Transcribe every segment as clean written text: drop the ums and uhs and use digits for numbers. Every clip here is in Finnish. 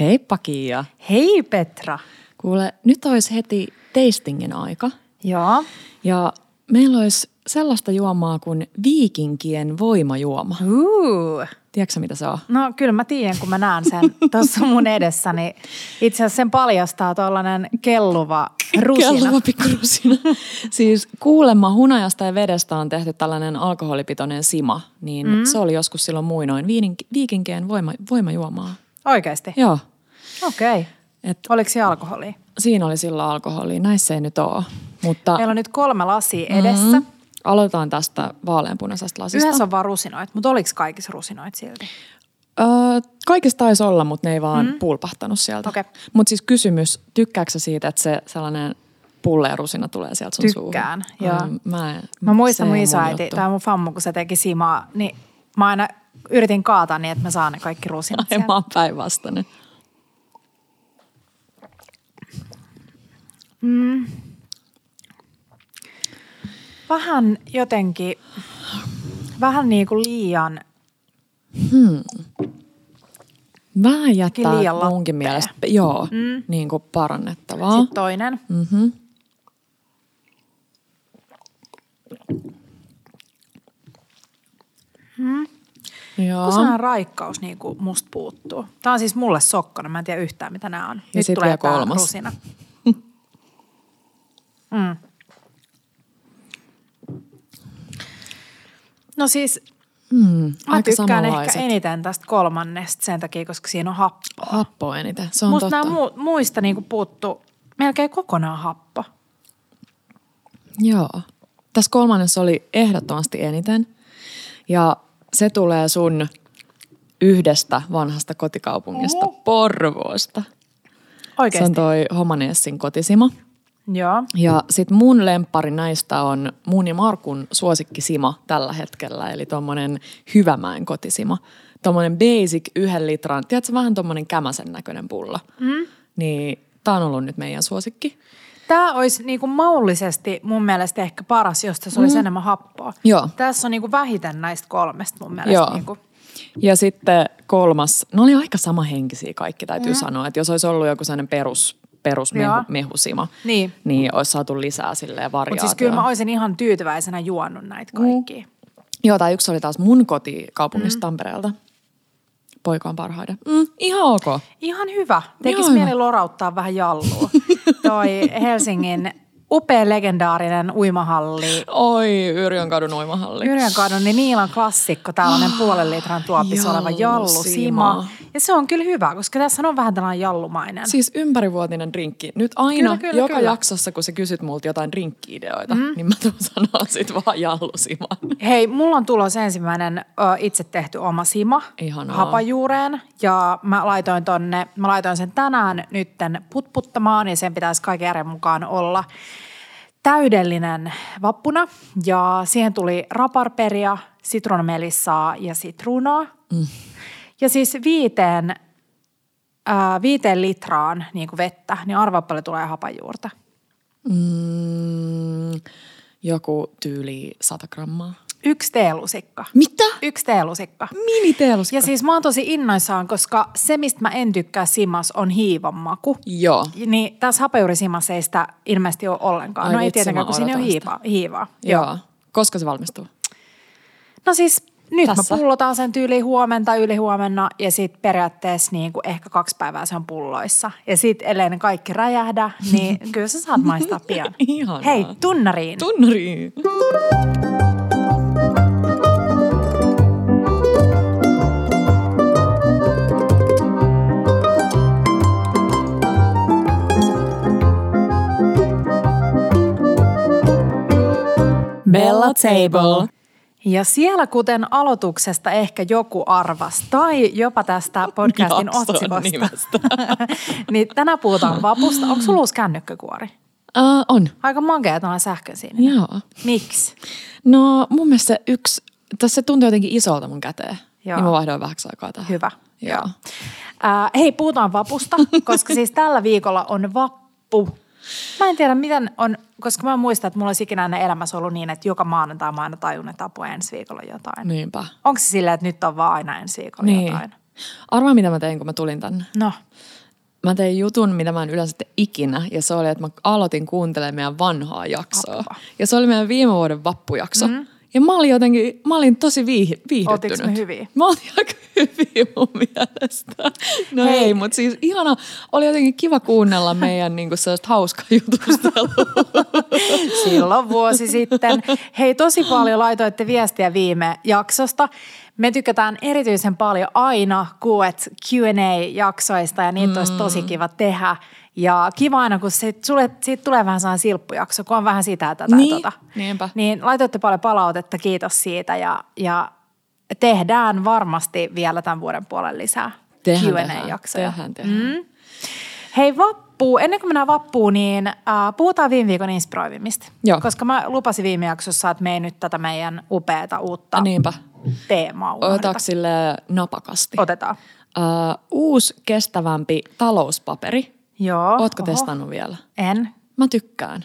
Heippa Kiia. Hei Petra. Kuule, nyt olisi heti tastingin aika. Joo. Ja meillä olisi sellaista juomaa kuin viikinkien voimajuoma. Tiedätkö mitä se on? No kyllä mä tiedän, kun mä näen sen tuossa mun edessäni. Itse asiassa sen paljastaa tuollainen kelluva rusina. Kelluva pikkurusina. Siis kuulemma hunajasta ja vedestä on tehty tällainen alkoholipitoinen sima. Niin se oli joskus silloin muinoin viikinkien voimajuomaa. Oikeasti? Joo. Okei. Okay. Oliko se alkoholia? Siinä oli silloin alkoholia. Näissä ei nyt ole. Mutta meillä on nyt 3 lasia edessä. Mm-hmm. Aloitetaan tästä vaaleanpunaisesta lasista. Yhdessä on vaan rusinoit, mutta oliko kaikissa rusinoit silti? Kaikissa taisi olla, mutta ne ei vaan pulpahtanut sieltä. Okay. Mutta siis kysymys, tykkääkö sä siitä, että se sellainen pulle ja rusina tulee sieltä sun suuhun? Tykkään, joo. Mä muistan mun isoäiti, tai mun fammu, kun se teki simaa, niin mä aina yritin kaataa niin, että mä saan ne kaikki rusinat sieltä. Mä oon päinvastainen. Vähän jotenkin, vähän niin kuin liian. Vähän jättää munkin mielestä, joo, niin kuin parannettavaa. Sitten toinen. Mm-hmm. Kun sehän raikkaus niin kuin musta puuttuu. Tämä on siis mulle sokkona, mä en tiedä yhtään mitä nämä on. Ja nyt tulee tää rusina. No siis, mä tykkään ehkä eniten tästä 3. sen takia, koska siinä on happoa. Happoa eniten, se on musta totta. Musta muista niinku puuttuu melkein kokonaan happo. Joo. Tässä 3. oli ehdottomasti eniten. Ja se tulee sun yhdestä vanhasta kotikaupungista, Porvoosta. Oikeesti? Se on toi Homanessin kotisima. Joo. Ja sit mun lemppari näistä on mun ja Markun suosikkisima tällä hetkellä, eli tommonen Hyvämäen kotisima. Tommonen basic 1 litran, tiedätkö vähän tommonen kämäsen näköinen pulla. Niin tää on ollut nyt meidän suosikki. Tää olisi niinku maullisesti mun mielestä ehkä paras, jos tässä olisi enemmän happoa. Joo. Tässä on niinku vähiten näistä 3 mun mielestä. Joo. Niinku. Ja sitten 3, no oli aika samahenkisiä kaikki täytyy sanoa, että jos olisi ollut joku sellainen perusmehusima, niin olisi saatu lisää silleen variaatioa. Mutta siis kyllä mä olisin ihan tyytyväisenä juonut näitä kaikkia. Joo, tai yksi oli taas mun kotikaupungista Tampereelta. Poika on parhaiden. Ihan ok. Ihan hyvä. Tekisi mieli lorauttaa vähän jallua. Toi Helsingin upea legendaarinen uimahalli. Oi, Yrjönkadun uimahalli. Yrjönkadun, niin Niilan klassikko, tällainen 0,5 litran tuopissa oleva jallusima. Ja se on kyllä hyvä, koska tässä on vähän tällainen jallumainen. Siis ympärivuotinen drinkki. Nyt aina, kyllä, joka jaksossa, kun sä kysyt multa jotain drinkki-ideoita, niin mä tuon sanoa sit vaan jallusiman. Hei, mulla on tulos ensimmäinen itse tehty oma sima. Ihanaa. Hapajuureen. Ja mä laitoin sen tänään nytten putputtamaan ja sen pitäisi kaiken järjen mukaan olla täydellinen vappuna ja siihen tuli raparperia, sitruunamelissaa ja sitruunaa. Ja siis 5 litraan niin kuin vettä, niin arvaa paljon tulee hapajuurta. Joku tyyli 100 grammaa. 1 teelusikka. Mitä? 1 teelusikka. Mini teelusikka. Ja siis mä oon tosi innoissaan, koska se, mistä mä en tykkää simas, on hiivan maku. Joo. Niin tässä hapajuurisimassa ei sitä ilmeisesti ole ollenkaan. Ai no ei tietenkään, kun siinä on hiivaa. Joo. Koska se valmistuu? No siis nyt tässä. Mä pullotaan sen tyyliin huomenta, ylihuomenna ja sit periaatteessa niin kuin ehkä 2 päivää se on pulloissa. Ja sit ellei ne kaikki räjähdä, niin kyllä sä saat maistaa pian. Ihanaa. Hei, tunnariin. Tunnariin. Bella Table. Ja siellä kuten aloituksesta ehkä joku arvas, tai jopa tästä podcastin otsikosta. Niin tänään puhutaan vapusta. Onko sulla uusi kännykkäkuori? On. Aika makea tuolla sähkön siinä. Joo. Miksi? No mun mielestä se yksi, tässä se tuntui jotenkin isolta mun käteen. Joo. Niin mä vaihdoin vähäksi aikaa tähän. Hyvä. Joo. Hei, puhutaan vapusta, koska siis tällä viikolla on vappu. Mä en tiedä, miten on, koska mä muistan, että mulla olisi ikinä aina elämässä ollut niin, että joka maanantai mä aina tajun, että apua ensi viikolla jotain. Niinpä. Onko se silleen, että nyt on vaan aina ensi viikolla jotain? Arvaa, mitä mä tein, kun mä tulin tänne. No. Mä tein jutun, mitä mä en yleensä ikinä, ja se oli, että mä aloitin kuuntelemaan meidän vanhaa jaksoa. Appa. Ja se oli meidän viime vuoden vappujakso. Mm-hmm. Ja mä olin tosi viihdyttynyt. Otiks me hyviä? Mä olin aika hyviä mun mielestä. No hei, mutta siis ihana, oli jotenkin kiva kuunnella meidän niinku sellaista hauskaa jutustelua. Silloin vuosi sitten. Hei, tosi paljon laitoitte viestiä viime jaksosta. Me tykätään erityisen paljon aina Q&A-jaksoista ja niitä olisi tosi kiva tehdä. Ja kiva aina, kun siitä tulee vähän sellainen silppujakso, kun on vähän sitä tätä. Niin, niinpä. Niin laitoitte paljon palautetta, kiitos siitä ja tehdään varmasti vielä tämän vuoden puolen lisää Q&A-jaksoja. Tehdään. Hei vappu, ennen kuin mennään vappuun, niin puhutaan viime viikon inspiroivimmista. Joo. Koska mä lupasin viime jaksossa, että me ei nyt tätä meidän upeata uutta teemaa unohdeta. Otetaanko sille napakasti? Otetaan. Uusi kestävämpi talouspaperi. Joo. Ootko testannut vielä? En. Mä tykkään.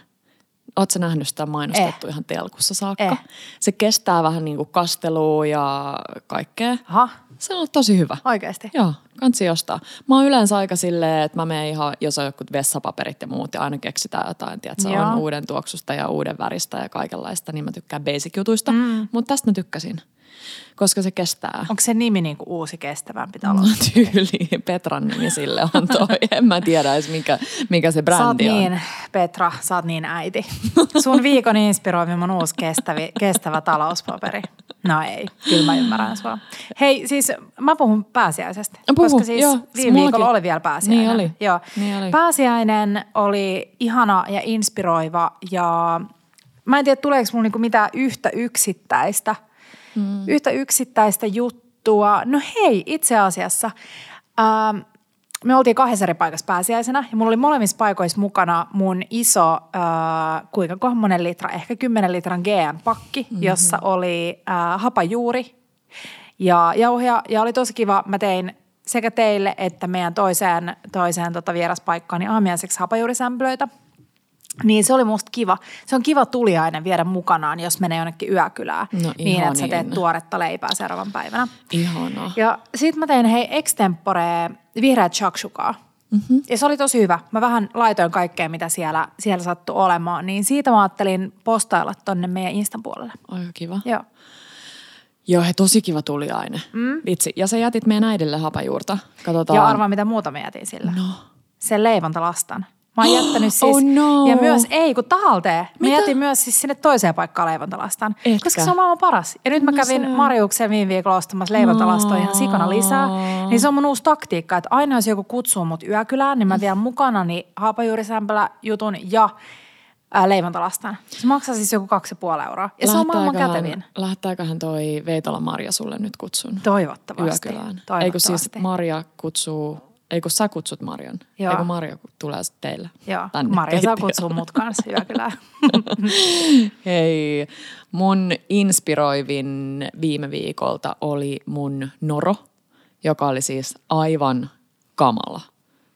Ootko sä nähnyt sitä mainostettu ihan telkussa saakka? Se kestää vähän niin kuin kastelua ja kaikkea. Aha. Se on tosi hyvä. Oikeesti? Joo, kansi ostaa. Mä oon yleensä aika silleen, että mä menen ihan, jos on jotkut vessapaperit ja muut ja aina keksitään jotain, tiedätkö, on uuden tuoksusta ja uuden väristä ja kaikenlaista, niin mä tykkään basic-jutuista, mutta tästä mä tykkäsin. Koska se kestää. Onko se nimi niinku uusi kestävämpi talous? No tyyliin. Petran nimi sille on toi. En mä tiedä edes mikä se brändi on. Sä oot niin, Petra, sä oot niin äiti. Sun viikon inspiroivimman uusi kestävä talouspaperi. No ei, kyllä mä ymmärrän sua. Hei siis mä puhun pääsiäisestä. Koska siis viime viikolla oli vielä pääsiäinen. Niin oli. Joo. Niin oli. Pääsiäinen oli ihana ja inspiroiva ja mä en tiedä tuleeko mulla niinku mitään yhtä yksittäistä juttua. No hei, itse asiassa me oltiin kahdessa eri paikassa pääsiäisenä ja mulla oli molemmissa paikoissa mukana mun iso, kuinka monen litra, ehkä 10 litran GM-pakki, jossa oli hapajuuri ja jauhia ja oli tosi kiva. Mä tein sekä teille että meidän toiseen vieraspaikkaan niin aamiaiseksi hapajuurisämpylöitä. Niin se oli musta kiva. Se on kiva tuliainen viedä mukanaan, jos menee jonnekin yökylään. No, niin, että sä teet tuoretta leipää seuraavan päivänä. Ihanaa. Ja sit mä tein extemporee vihreät shakshukaa. Mm-hmm. Ja se oli tosi hyvä. Mä vähän laitoin kaikkea, mitä siellä sattui olemaan. Niin siitä mä ajattelin postailla tonne meidän Instan puolelle. Oi, kiva. Joo, tosi kiva tuliainen. Vitsi. Ja sä jätit meidän äidille hapajuurta. Katsotaan. Ja arvaa, mitä muuta mä jätin sillä. No. Sen leivontalastan. Mä oon jättänyt siis, ja myös kun tahaltee. Mä jätin myös siis sinne toiseen paikkaan leivontalastaan, koska se on maailman paras. Ja nyt mä kävin Marjuksen viime viikolla ostamassa leivontalastoa ihan sikana lisää. Niin se on mun uusi taktiikka, että aina jos joku kutsuu mut yökylään, niin mä vien mukanani haapajuurisämpälä jutun ja leivontalastaan. Se maksaa siis joku 2,5 euroa. Ja se on maailman kätevin. Lähtääköhän toi Veitola Marja sulle nyt kutsun? Toivottavasti. Yökylään. Eikö siis Marja kutsuu... Ei kun sä kutsut Marjan. Joo. Ei kun Marja tulee sitten teille. Joo, Marja saa kutsua mut kanssa yökylään. Hei, mun inspiroivin viime viikolta oli mun noro, joka oli siis aivan kamala.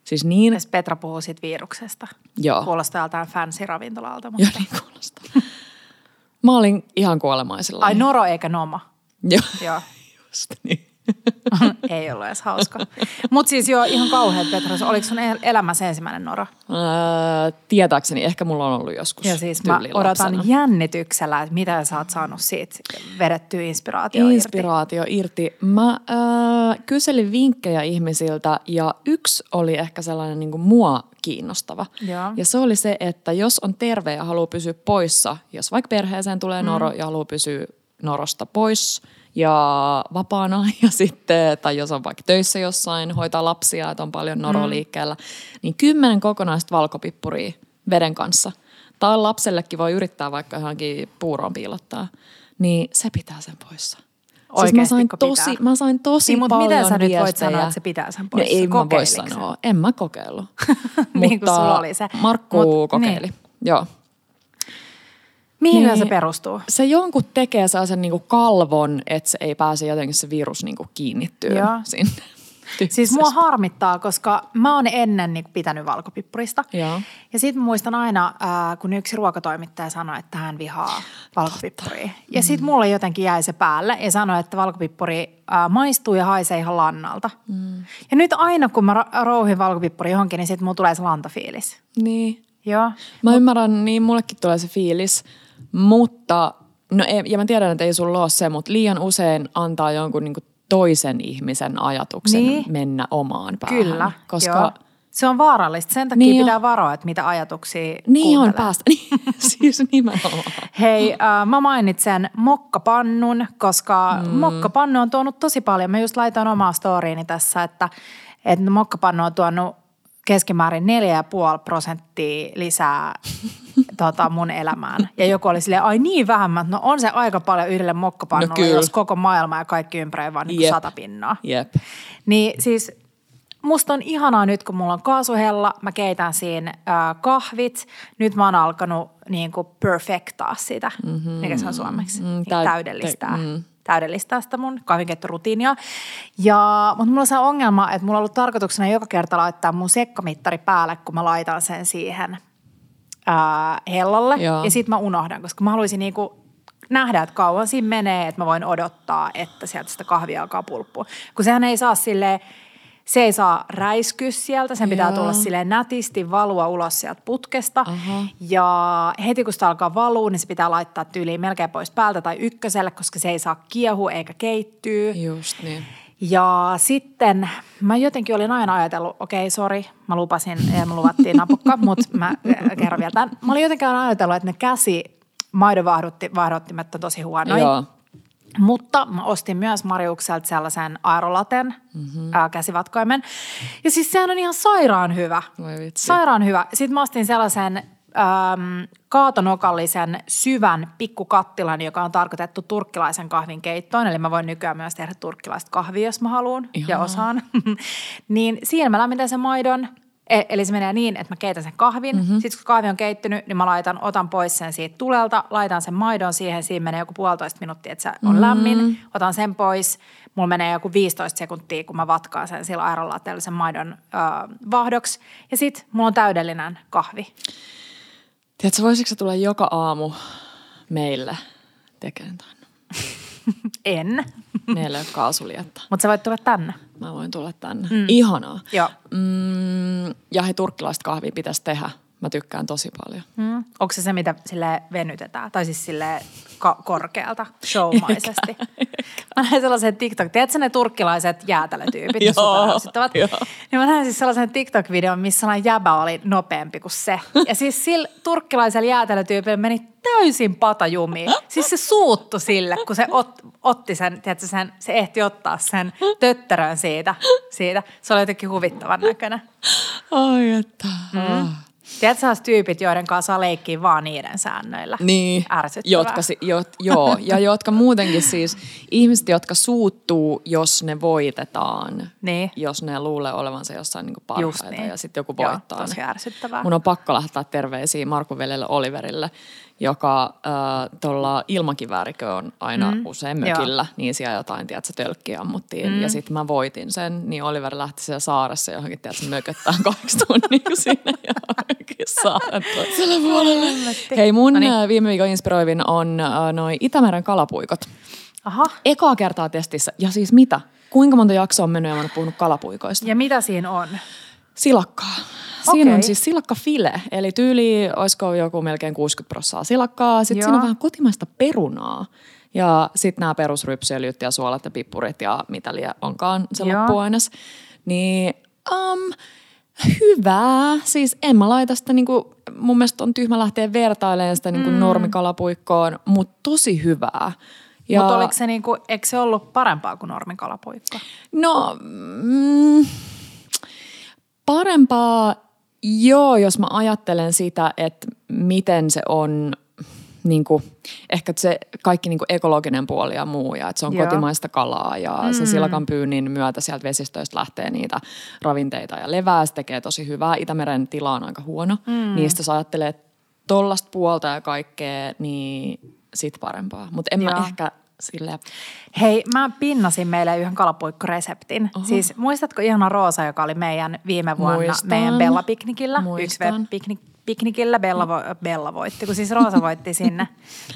Siis niin... Tässä Petra puhuu siitä viruksesta. Joo. Kuulostaa joltain fancy ravintolalta. Mutta... Joo, niin kuulostaa. Mä olin ihan kuolemaisilla. Ai noro eikä noma. Joo. Just niin. Ei ollut edes hauska. Mutta siis ihan kauhean, Petra. Oliko sun elämässä ensimmäinen noro? Tietääkseni. Ehkä mulla on ollut joskus. Ja siis mä odotan jännityksellä, että mitä sä oot saanut siitä vedettyä inspiraatio irti. Mä kyselin vinkkejä ihmisiltä ja yksi oli ehkä sellainen niin kuin mua kiinnostava. Ja se oli se, että jos on terve ja haluaa pysyä poissa, jos vaikka perheeseen tulee noro ja haluaa pysyä norosta pois ja vapaana ja sitten, tai jos on vaikka töissä jossain, hoitaa lapsia, että on paljon noroa liikkeellä, niin 10 kokonaista valkopippuria veden kanssa. Tai lapsellekin voi yrittää vaikka johonkin puuroon piilottaa, niin se pitää sen poissa. Oikeasti, siis mä sain tosi niin, paljon viestejä. Mutta miten sä nyt voit sanoa, että se pitää sen poissa? No, ei mä voi sanoa, en mä kokeillut. Niin kuin sulla oli se. Markku kokeili, niin. Joo. Mihin se perustuu? Se jonkun tekee sellaisen niin kuin kalvon, että se ei pääse jotenkin se virus niin kuin kiinnittyä sinne. Siis mua harmittaa, koska mä oon ennen niin pitänyt valkopippurista. Joo. Ja sit muistan aina, kun yksi ruokatoimittaja sanoi, että hän vihaa valkopippuria. Ja sit mulle jotenkin jäi se päälle ja sanoi, että valkopippuri maistuu ja haisee ihan lannalta. Mm. Ja nyt aina, kun mä rouhin valkopippuri johonkin, niin sit mulla tulee se lantafiilis. Niin. Joo. Mä ymmärrän, niin mullekin tulee se fiilis, mutta no ei, ja mä tiedän, että ei sulla ole se, mutta liian usein antaa jonkun niinku toisen ihmisen ajatuksen niin mennä omaan päähän. Kyllä, koska joo. Se on vaarallista. Sen takia niin pitää varoa, että mitä ajatuksia niin kuuntelee. On päästä. Siis nimenomaan. Hei, mä mainitsen mokkapannun, koska mokkapannu on tuonut tosi paljon. Mä just laitoin omaa storiini tässä, että mokkapannu on tuonut keskimäärin 4,5% lisää mun elämään. Ja joku oli silleen, ai niin vähemmän, no on se aika paljon yhdelle mokkapannulle, no jos koko maailma ja kaikki ympäröi vaan niin 100 pinnaa. Jep. Niin siis musta on ihanaa nyt, kun mulla on kaasuhella, mä keitän siinä kahvit. Nyt mä oon alkanut niinku perfectaa sitä, mikä se on suomeksi, täydellistää. Täydellistää sitä mun kahvinkeittörutiinia. Mutta mulla on se ongelma, että mulla on ollut tarkoituksena joka kerta laittaa mun sekkamittari päälle, kun mä laitan sen siihen hellalle. Joo. Ja sit mä unohdan, koska mä haluaisin niinku nähdä, että kauan siinä menee, että mä voin odottaa, että sieltä sitä kahvia alkaa pulppua. Kun sehän ei saa silleen, se ei saa räiskyä sieltä, sen pitää tulla silleen nätisti valua ulos sieltä putkesta. Ja heti kun sitä alkaa valua, niin se pitää laittaa tyyliin melkein pois päältä tai ykköselle, koska se ei saa kiehua eikä keittyä. Just niin. Ja sitten mä jotenkin olin aina ajatellut, mä lupasin ja me luvattiin napukka, mutta mä kerron vielä tämän. Mä olin jotenkin aina ajatellut, että ne maidonvaihdottimet on tosi huonoja. Joo. Mutta mä ostin myös Mariukselta sellaisen aerolaten käsivatkoimen. Ja siis sehän on ihan sairaan hyvä. Sairaan hyvä. Sitten mä ostin sellaisen kaatonokallisen syvän pikkukattilan, joka on tarkoitettu turkkilaisen kahvin keittoon. Eli mä voin nykyään myös tehdä turkkilaista kahvia, jos mä haluan ja osaan. Niin siinä mä lämmitän sen maidon. Eli se menee niin, että mä keitän sen kahvin. Sitten kun kahvi on keittynyt, niin mä otan pois sen siitä tulelta, laitan sen maidon siihen. Siinä menee joku 1,5 minuuttia, että se on lämmin. Otan sen pois. Mulla menee joku 15 sekuntia, kun mä vatkaan sen sillä aerolaatteella sen maidon vahdoksi. Ja sit mulla on täydellinen kahvi. Tiedätkö, voisitko sä tulla joka aamu meille tekemään tämän? En. Meillä ei ole kaasulietta. Mutta sä voit tulla tänne. Mä voin tulla tänne. Ihanaa. Joo. Ja he turkkilaista kahvia pitäisi tehdä. Mä tykkään tosi paljon. Onko se mitä sille venytetään? Tai siis sille korkealta, showmaisesti? Mä näin sellaisen TikTok. Tiedätkö ne turkkilaiset jäätelötyypit? Joo. Niin mä näin siis sellaisen TikTok-videon, missä sellainen jäbä oli nopeampi kuin se. Ja siis sillä turkkilaisella jäätelötyypillä meni täysin patajumiin. Siis se suuttu sille, kun se otti sen, tiedätkö sen, se ehti ottaa sen tötterön siitä. Se oli jotenkin huvittavan näköinen. Ai että. Tiedätkö sellaiset tyypit, joiden kanssa leikkiä vaan niiden säännöillä? Niin. Ärsyttävää. Joo, ja jotka muutenkin siis, ihmiset, jotka suuttuu, jos ne voitetaan. Niin. Jos ne luulee olevansa jossain niinku parhaita niin. Ja sitten joku voittaa. Joo, tosi ärsyttävää. Mun on pakko lähettää terveisiä Markun veljelle Oliverille, joka tuolla ilmakiväärikö on aina usein mökillä. Joo. Niin siellä jotain, tiedätkö, tölkkiä ammuttiin. Ja sitten mä voitin sen, niin Oliver lähti siellä saaressa johonkin, tiedätkö, mököttään 2 tuntia sinne ja johonkin saaren toiselle puolelle. Hei, mun viime viikon inspiroivin on noi Itämeren kalapuikot. Aha. Ekaa kertaa testissä. Ja siis mitä? Kuinka monta jaksoa on mennyt ja mä oon puhunut kalapuikoista? Ja mitä siinä on? Silakkaa. Siinä on siis silakkafile, eli tyyli, olisiko joku melkein 60% silakkaa. Sitten siinä on vähän kotimaista perunaa. Ja sitten nämä perusrypsiöljyt ja suolat ja pippurit ja mitä liian onkaan se loppuaines. Niin, hyvää. Siis en mä laita sitä, niinku, mun mielestä on tyhmä lähteä vertailemaan sitä niinku normikalapuikkoon, mutta tosi hyvää. Mutta oliko se niinku, eikö se ollut parempaa kuin normikalapuikko? No, parempaa, joo, jos mä ajattelen sitä, että miten se on, niinku, ehkä se kaikki niinku ekologinen puoli ja muu, ja että se on kotimaista kalaa, ja se silakanpyynnin myötä sieltä vesistöistä lähtee niitä ravinteita ja levää, se tekee tosi hyvää. Itämeren tila on aika huono, niistä jos ajattelee tollasta puolta ja kaikkea, niin sit parempaa. Mutta en mä ehkä silleen. Hei, mä pinnasin meille yhden kalapuikkoreseptin. Oho. Siis muistatko Iona Roosa, joka oli meidän viime vuonna meidän Bella-piknikillä? Muistan. Piknikillä Bella voitti, kun siis Roosa voitti sinne,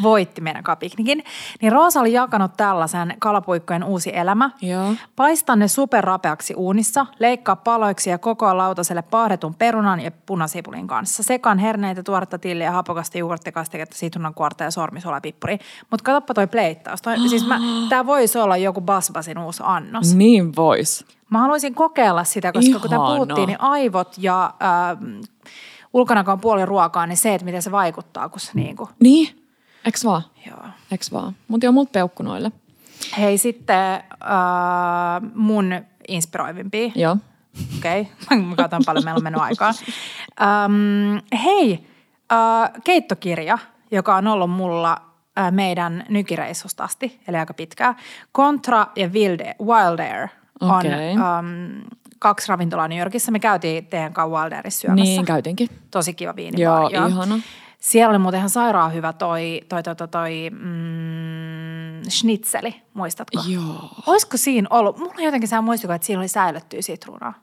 voitti meidän piknikin. Niin Roosa oli jakanut tällaisen kalapuikkojen uusi elämä. Joo. Paista ne superrapeaksi uunissa, leikkaa paloiksi ja kokoa lautaselle paahdetun perunan ja punasipulin kanssa. Sekaan herneitä, tuoretta tilliä, hapokasta, juurikastiketta, sitruunankuorta ja sormisolapippuria. Mutta katsoppa toi pleittaus. Siis tää voisi olla joku Basbasin uusi annos. Niin vois. Mä haluaisin kokeilla sitä, koska ihana. Kun tää puhuttiin, niin aivot ja... ulkonakaan puoli ruokaa, niin se, että miten se vaikuttaa, kun se niinku. Niin, eks vaan? Joo. Eks vaan? Mutta joo, multa peukku noille. Hei, sitten mun inspiroivimpia. Joo. Okei, okay. Mä katson paljon, meillä on mennyt aikaa. Hei, keittokirja, joka on ollut mulla meidän nykireissusta asti, eli aika pitkään. Contra ja Wilde on... Okay. 2 ravintolaa New Yorkissa. Me käytiin teidän Kaulderissa syömässä. Niin, käytiinkin. Tosi kiva viinibaari. Joo, ihana. Siellä oli muuten ihan sairaan hyvä schnitzeli, muistatko? Joo. Olisiko siinä ollut? Mulla jotenkin sehän muistiko, että siinä oli säilyttyä sitruunaa.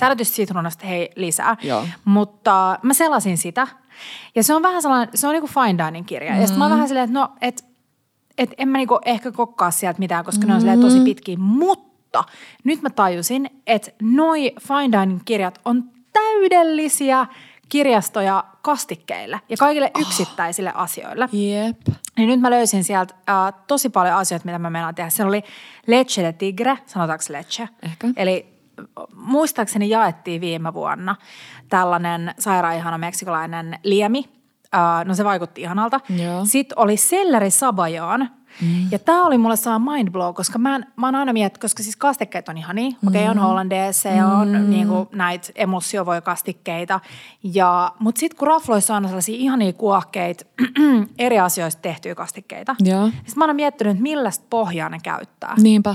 Säilytysitruunasta hei lisää. Joo. Mutta mä selasin sitä. Ja se on vähän sellainen, se on niinku fine dining kirja. Ja sitten mä oon vähän silleen, että no, et en mä niinku ehkä kokkaa sieltä mitään, koska ne on silleen tosi pitkiä, mutta nyt mä tajusin, että noi fine dining kirjat on täydellisiä kirjastoja kastikkeille ja kaikille yksittäisille asioille. Jep. Niin nyt mä löysin sieltä tosi paljon asioita, mitä mä meinaan tehdä. Siellä oli Leche de Tigre, sanotaanko Leche? Ehkä. Eli muistaakseni jaettiin viime vuonna tällainen sairaan ihana meksikolainen liemi. No se vaikutti ihanalta. Joo. Sitten oli Selleri Sabajoon. Mm. Ja tää oli mulle saa mind blow, koska mä oon aina miettinyt, koska siis kastikkeet on ihania. Okei, on hollandeessa ja on niinku näitä emulsiovoikastikkeita. Mutta sitten kun rafloissa on aina sellaisia ihania kuohkeita, eri asioista tehtyjä kastikkeita. Sitten mä oon miettinyt, että millaista pohjaa ne käyttää. Niinpä.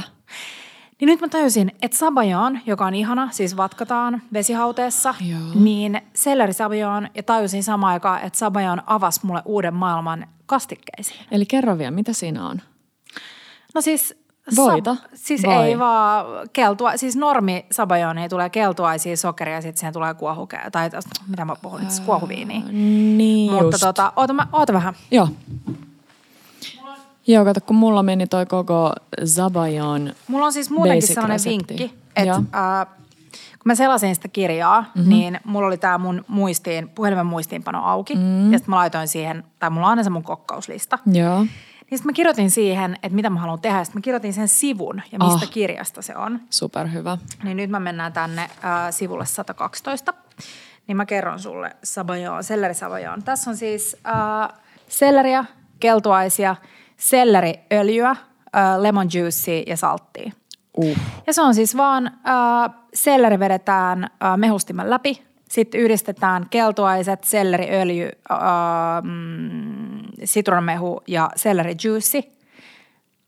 Niin nyt mä tajusin, että Sabajoon, joka on ihana, siis vatkataan vesihauteessa, niin Selleri Sabajoon ja tajusin samaan aikaan, että Sabajoon avasi mulle uuden maailman kastikkeisiin. Eli kerro vielä, mitä siinä on? No siis... Voita? Siis vai? Ei vaan keltua, siis normi Sabajooniin tulee keltuaisia sokeria ja sitten siihen tulee kuohukea, tai mitä mä puhun, kuohuviiniä. Niin mutta just. Oota vähän. Joo. Joo, kato, kun mulla meni toi koko Sabajoon. Mulla on siis muutenkin sellainen resepti. Vinkki, että kun mä selasin sitä kirjaa, niin mulla oli tää mun puhelimen muistiinpano auki. Ja sitten mä laitoin siihen, tai mulla on aina se mun kokkauslista. Joo. Niin sitten mä kirjoitin siihen, että mitä mä haluan tehdä. Ja sitten mä kirjoitin sen sivun ja mistä kirjasta se on. Superhyvä. Niin nyt mä mennään tänne sivulle 112. Niin mä kerron sulle Sabajoon, Selleri Sabajoon. Tässä on siis selleriä, keltuaisia... selleriöljyä, lemon juicea ja salttia. Ja se on siis vaan, selleri vedetään mehustimen läpi, sitten yhdistetään keltuaiset, selleriöljy, sitruunanmehu ja selleri juice.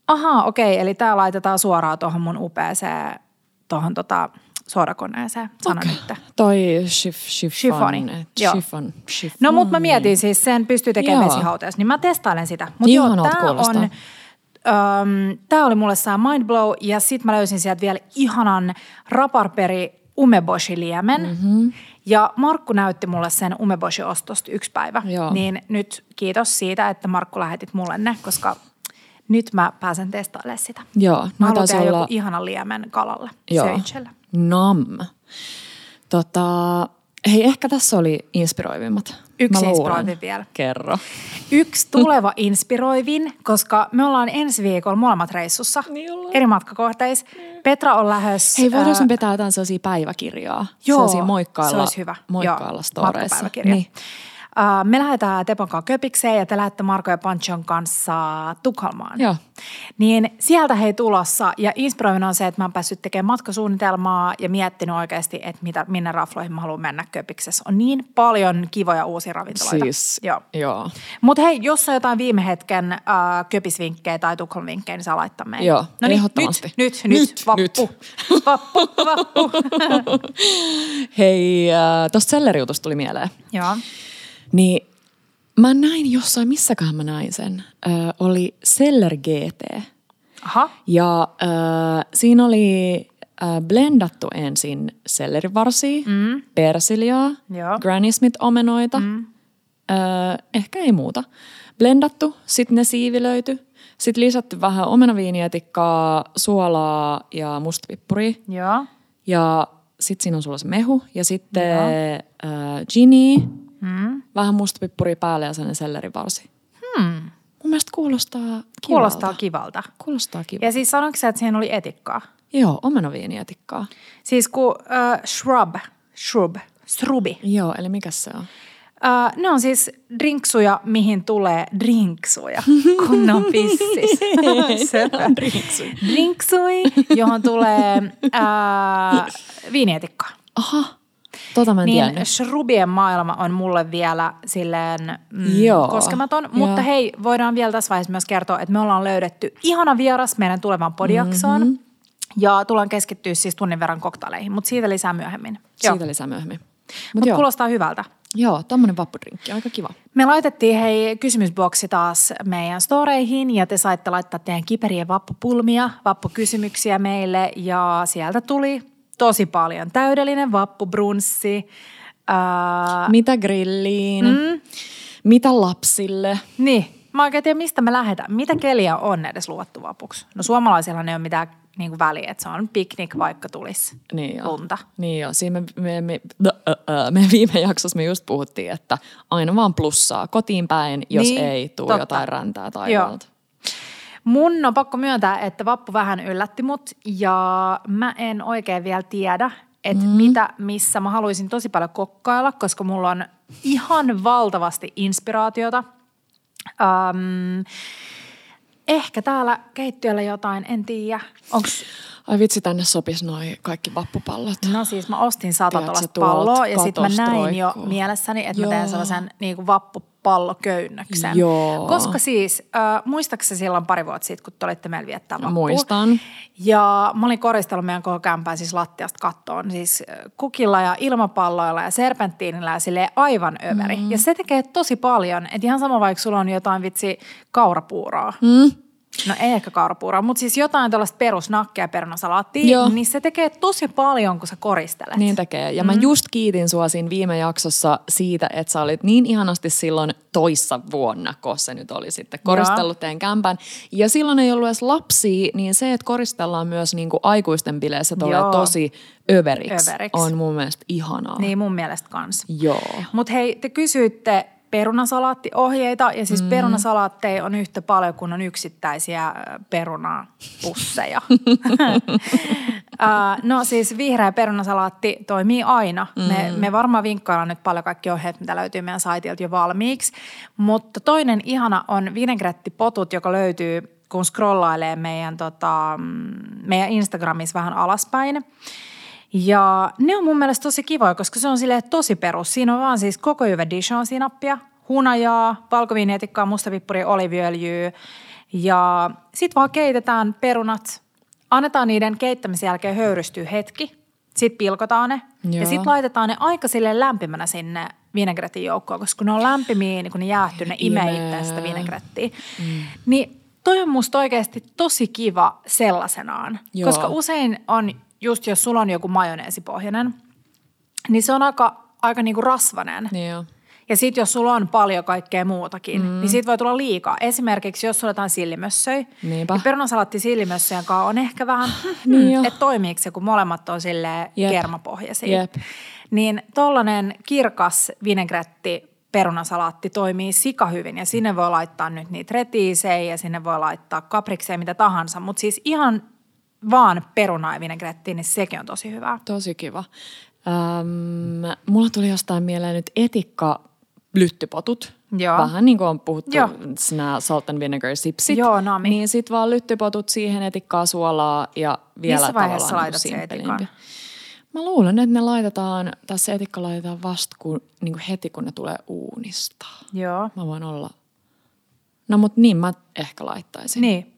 Aha, okei, eli tää laitetaan suoraan tuohon mun upeaseen, tuohon suorakoneeseen, sano nyt. Toi chiffoni. No mut mä mietin siis, sen pystyy tekemään vesihauteessa, niin mä testailen sitä. Mut tää oli mulle saa mind blow ja sit mä löysin sieltä vielä ihanan raparperi umeboshi-liemen. Ja Markku näytti mulle sen umeboshi-ostosta yksi päivä. Joo. Niin nyt kiitos siitä, että Markku lähetit mulle ne, koska... Nyt mä pääsen testailemaan sitä. Joo. Mä haluan tehdä joku ihana liemen kalalle, cevichelle. Nam. Hei, ehkä tässä oli inspiroivimmat. Yksi inspiroivin vielä. Kerro. Yksi tuleva inspiroivin, koska me ollaan ensi viikolla molemmat reissussa. Niin ollaan. Eri matkakohteissa. Petra on lähes... Hei, voidaanko me vetää jotain sellaisia päiväkirjaa? Joo. Sellaisia moikkailla storeissa. Matkapäiväkirja. Niin. Me lähdetään Tepon kanssa Köpikseen ja te lähdette Marko ja Panchon kanssa Tukholmaan. Joo. Niin sieltä hei tulossa ja inspiroiminen on se, että mä oon päässyt tekemään matkasuunnitelmaa ja miettinyt oikeasti, että minne rafloihin mä haluan mennä Köpiksessä. On niin paljon kivoja uusia ravintoloita. Siis, joo. Mutta hei, jos on jotain viime hetken Köpisvinkkejä tai Tukholm-vinkkejä, niin saa laittaa meille. Joo, no niin, nyt, vappu. Hei, tosta selleriutosta tuli mieleen. Joo. Niin Mä näin jossain, missäkään mä näin sen, oli Seller GT. Aha. Ja siinä oli blendattu ensin sellerivarsia, persiljaa, Granny Smith-omenoita, ehkä ei muuta. Blendattu, sitten ne siivilöity, sitten lisätty vähän omenaviinietikkaa, suolaa ja mustapippuria. Joo. Ja sitten siinä on sulla se mehu ja sitten gini, vähän mustapippuria päälle ja sellainen sellerivarsi. Hmm. Mun mielestä kuulostaa kivalta. Ja siis sanoitko sä, että siihen oli etikkaa? Joo, omenaviinietikkaa. Siis kun srubi. Joo, eli mikä se on? Ne on siis drinksuja, mihin tulee drinksuja, kun ne on pississä. Drinksui, johon tulee viinietikkaa. Aha, tota mä en tiedä. Niin shrubien maailma on mulle vielä silleen koskematon. Mutta hei, voidaan vielä tässä vaiheessa myös kertoa, että me ollaan löydetty ihana vieras meidän tulevaan podiaksoon. Mm-hmm. Ja tullaan keskittyä siis tunnin verran koktaaleihin, mutta siitä lisää myöhemmin. Mutta kuulostaa hyvältä. Joo, tommonen vappudrinkki, aika kiva. Me laitettiin hei kysymysboksi taas meidän storeihin ja te saitte laittaa teidän kiperien vappupulmia, vappukysymyksiä meille ja sieltä tuli tosi paljon. Täydellinen vappubrunssi. Mitä grilliin? Mitä lapsille? Niin, mä oikein tiedän, mistä me lähdetään. Mitä keliä on edes luvattu vapuksi? No suomalaisilla ne ei ole mitään niinku väliä, että se on piknik, vaikka tulisi lunta. Niin joo, siinä me viime jaksossa me just puhuttiin, että aina vaan plussaa kotiin päin, jos niin, ei tule jotain räntää taivaalta. Mun on pakko myöntää, että vappu vähän yllätti mut ja mä en oikein vielä tiedä, että missä mä haluaisin tosi paljon kokkailla, koska mulla on ihan valtavasti inspiraatiota. Ehkä täällä keittiöllä jotain, en tiedä. Onks... Ai vitsi, tänne sopisi noi kaikki vappupallot. No siis mä ostin 100 tuollaista palloa ja sit mä näin jo mielessäni, että mä teen sellaisen niinku vappupalloköynnöksen. Joo. Koska siis, muistaakseni silloin pari vuotta sitten, kun te olitte meillä viettää vappua? Muistan. Ja mä olin koristellut meidän koko kämpää siis lattiasta kattoon. Siis kukilla ja ilmapalloilla ja serpenttiinillä ja silleen aivan överi. Ja se tekee tosi paljon, että ihan sama vaikka sulla on jotain vitsi kaurapuuraa. No ei ehkä kaurapuuraa, mutta siis jotain tuollaista perusnakkia ja perunasalaattia, niin se tekee tosi paljon, kun sä koristelet. Niin tekee. Ja mä just kiitin sua siinä viime jaksossa siitä, että sä olit niin ihanasti silloin toissa vuonna, kun se nyt oli sitten koristellut teidän kämpän. Ja silloin ei ollut edes lapsia, niin se, että koristellaan myös niin kuin aikuisten bileissä tulee tosi överiksi, on mun mielestä ihanaa. Niin mun mielestä kans. Joo. Mut hei, te kysyitte perunasalaatti-ohjeita ja siis perunasalaatteja on yhtä paljon kuin on yksittäisiä perunapusseja. No siis vihreä perunasalaatti toimii aina. Me varmaan vinkkaillaan nyt paljon kaikki ohjeet, mitä löytyy meidän saitilta jo valmiiksi. mutta toinen ihana on vinegrettipotut, joka löytyy, kun scrollailee meidän Instagramissa vähän alaspäin. Ja ne on mun mielestä tosi kivoja, koska se on silleen tosi perus. Siinä on vaan siis koko jyvä Dijon-sinappia, hunajaa, valkoviinietikkaa, mustapippuria, oliiviöljyä. Ja sit vaan keitetään perunat, annetaan niiden keittämisen jälkeen höyrystyä hetki, sit pilkotaan ne. Joo. Ja sit laitetaan ne aika silleen lämpimänä sinne vinegretin joukkoon, koska kun ne on lämpimiä, niin kun ne jäähtyy, ne imee itseään sitä vinegrettiä. Niin toi on musta oikeasti tosi kiva sellaisenaan, koska usein on... Just jos sulla on joku majoneesipohjainen, niin se on aika niinku rasvainen. Niin ja sit jos sulla on paljon kaikkea muutakin, niin siitä voi tulla liikaa. Esimerkiksi jos sulla on jotain sillimössöjä, niin perunasalaatti sillimössöjen kanssa on ehkä vähän, että toimiiko se, kun molemmat on silleen kermapohjaisia. Niin tollainen kirkas vinegretti perunasalaatti toimii sika hyvin ja sinne voi laittaa nyt niitä retiisejä ja sinne voi laittaa kaprikseen mitä tahansa, mutta siis ihan... Vaan peruna ja vinegretti, niin sekin on tosi hyvää. Tosi kiva. Mulla tuli jostain mieleen nyt etikka-lyttypotut. Joo. Vähän niin kuin on puhuttu nämä salt and vinegar sipsit. Joo, nami. Niin sit vaan lyttypotut siihen etikkaa, suolaa ja vielä missä tavallaan vaiheessa laitat se etikkaan? Mä luulen, että ne laitetaan, tässä etikka laitetaan vasta niin kuin heti, kun ne tulee uunista. Joo. Mä voin olla. No mut niin mä ehkä laittaisin. Niin.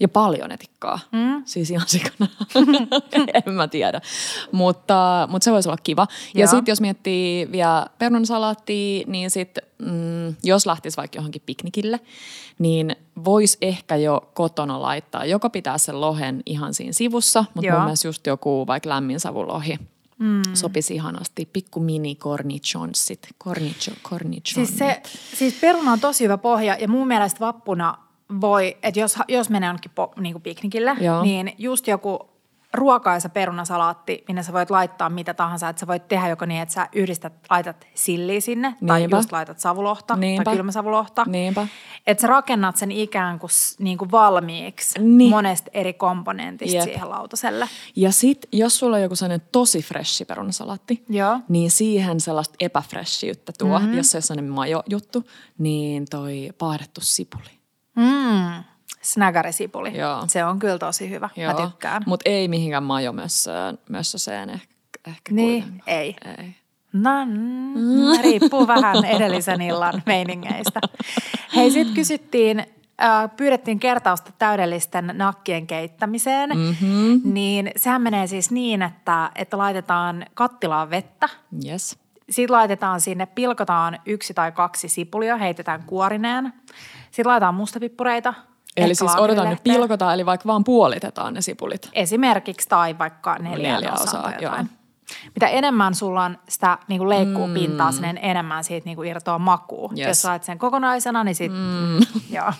Ja paljon etikkaa. Mm. Siis ihan sikana. En mä tiedä. Mutta se voisi olla kiva. Ja sitten jos miettii vielä perunasalaattia, niin sitten jos lähtisi vaikka johonkin piknikille, niin voisi ehkä jo kotona laittaa. Joko pitää sen lohen ihan siinä sivussa, mutta mun mielestä just joku vaikka lämmin savulohi. Mm. Sopisi ihanasti. Pikku mini cornichonsit. Siis peruna on tosi hyvä pohja ja mun mielestä vappuna voi, että jos menee jonnekin niinku piknikille, niin just joku ruokaisa perunasalaatti, minne sä voit laittaa mitä tahansa. Että sä voit tehdä joko niin, että sä laitat silliä sinne, tai just laitat savulohta, tai kylmäsavulohta. Niinpä. Että sä rakennat sen ikään kuin niinku valmiiksi monesta eri komponentista siihen lautaselle. Ja sit, jos sulla on joku sellainen tosi freshi perunasalaatti, niin siihen sellaista epäfreshiyttä tuo. Mm-hmm. Jos se on sellainen majo-juttu, niin toi paahdettu sipuli. Mm. Snäkärisipuli. Se on kyllä tosi hyvä. Joo. Mä tykkään. Mutta ei mihinkään majomössöseen ehkä niin, kuitenkaan. Ei. Riippuu vähän edellisen illan meiningeistä. Hei, sit kysyttiin, pyydettiin kertausta täydellisten nakkien keittämiseen. Mm-hmm. Niin sehän menee siis niin, että laitetaan kattilaan vettä. Yes. Sitten laitetaan sinne, pilkotaan 1 tai 2 sipulia, heitetään kuorineen. Sitten laitetaan mustapippureita. Eli siis odotan, että pilkotaan, eli vaikka vaan puolitetaan ne sipulit. Esimerkiksi tai vaikka 4 osaa tai jotain. Joo. Mitä enemmän sulla on sitä niin leikkuupintaa, sen enemmän siitä niin irtoaa makuu. Yes. Jos laitat sen kokonaisena, niin sitten joo.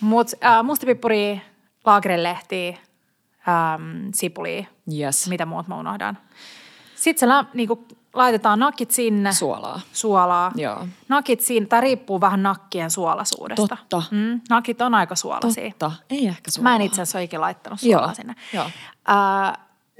Mutta mustapippuria, laakerilehtiä, sipulia, mitä muut mä unohdan. Sitten se niinku laitetaan nakit sinne. Suolaa. Joo. Nakit sinne. Tämä riippuu vähän nakkien suolaisuudesta. Totta. Nakit on aika suolaisia. Totta. Ei ehkä suolaa. Mä en itse asiassa oikein laittanut suolaa sinne. Joo.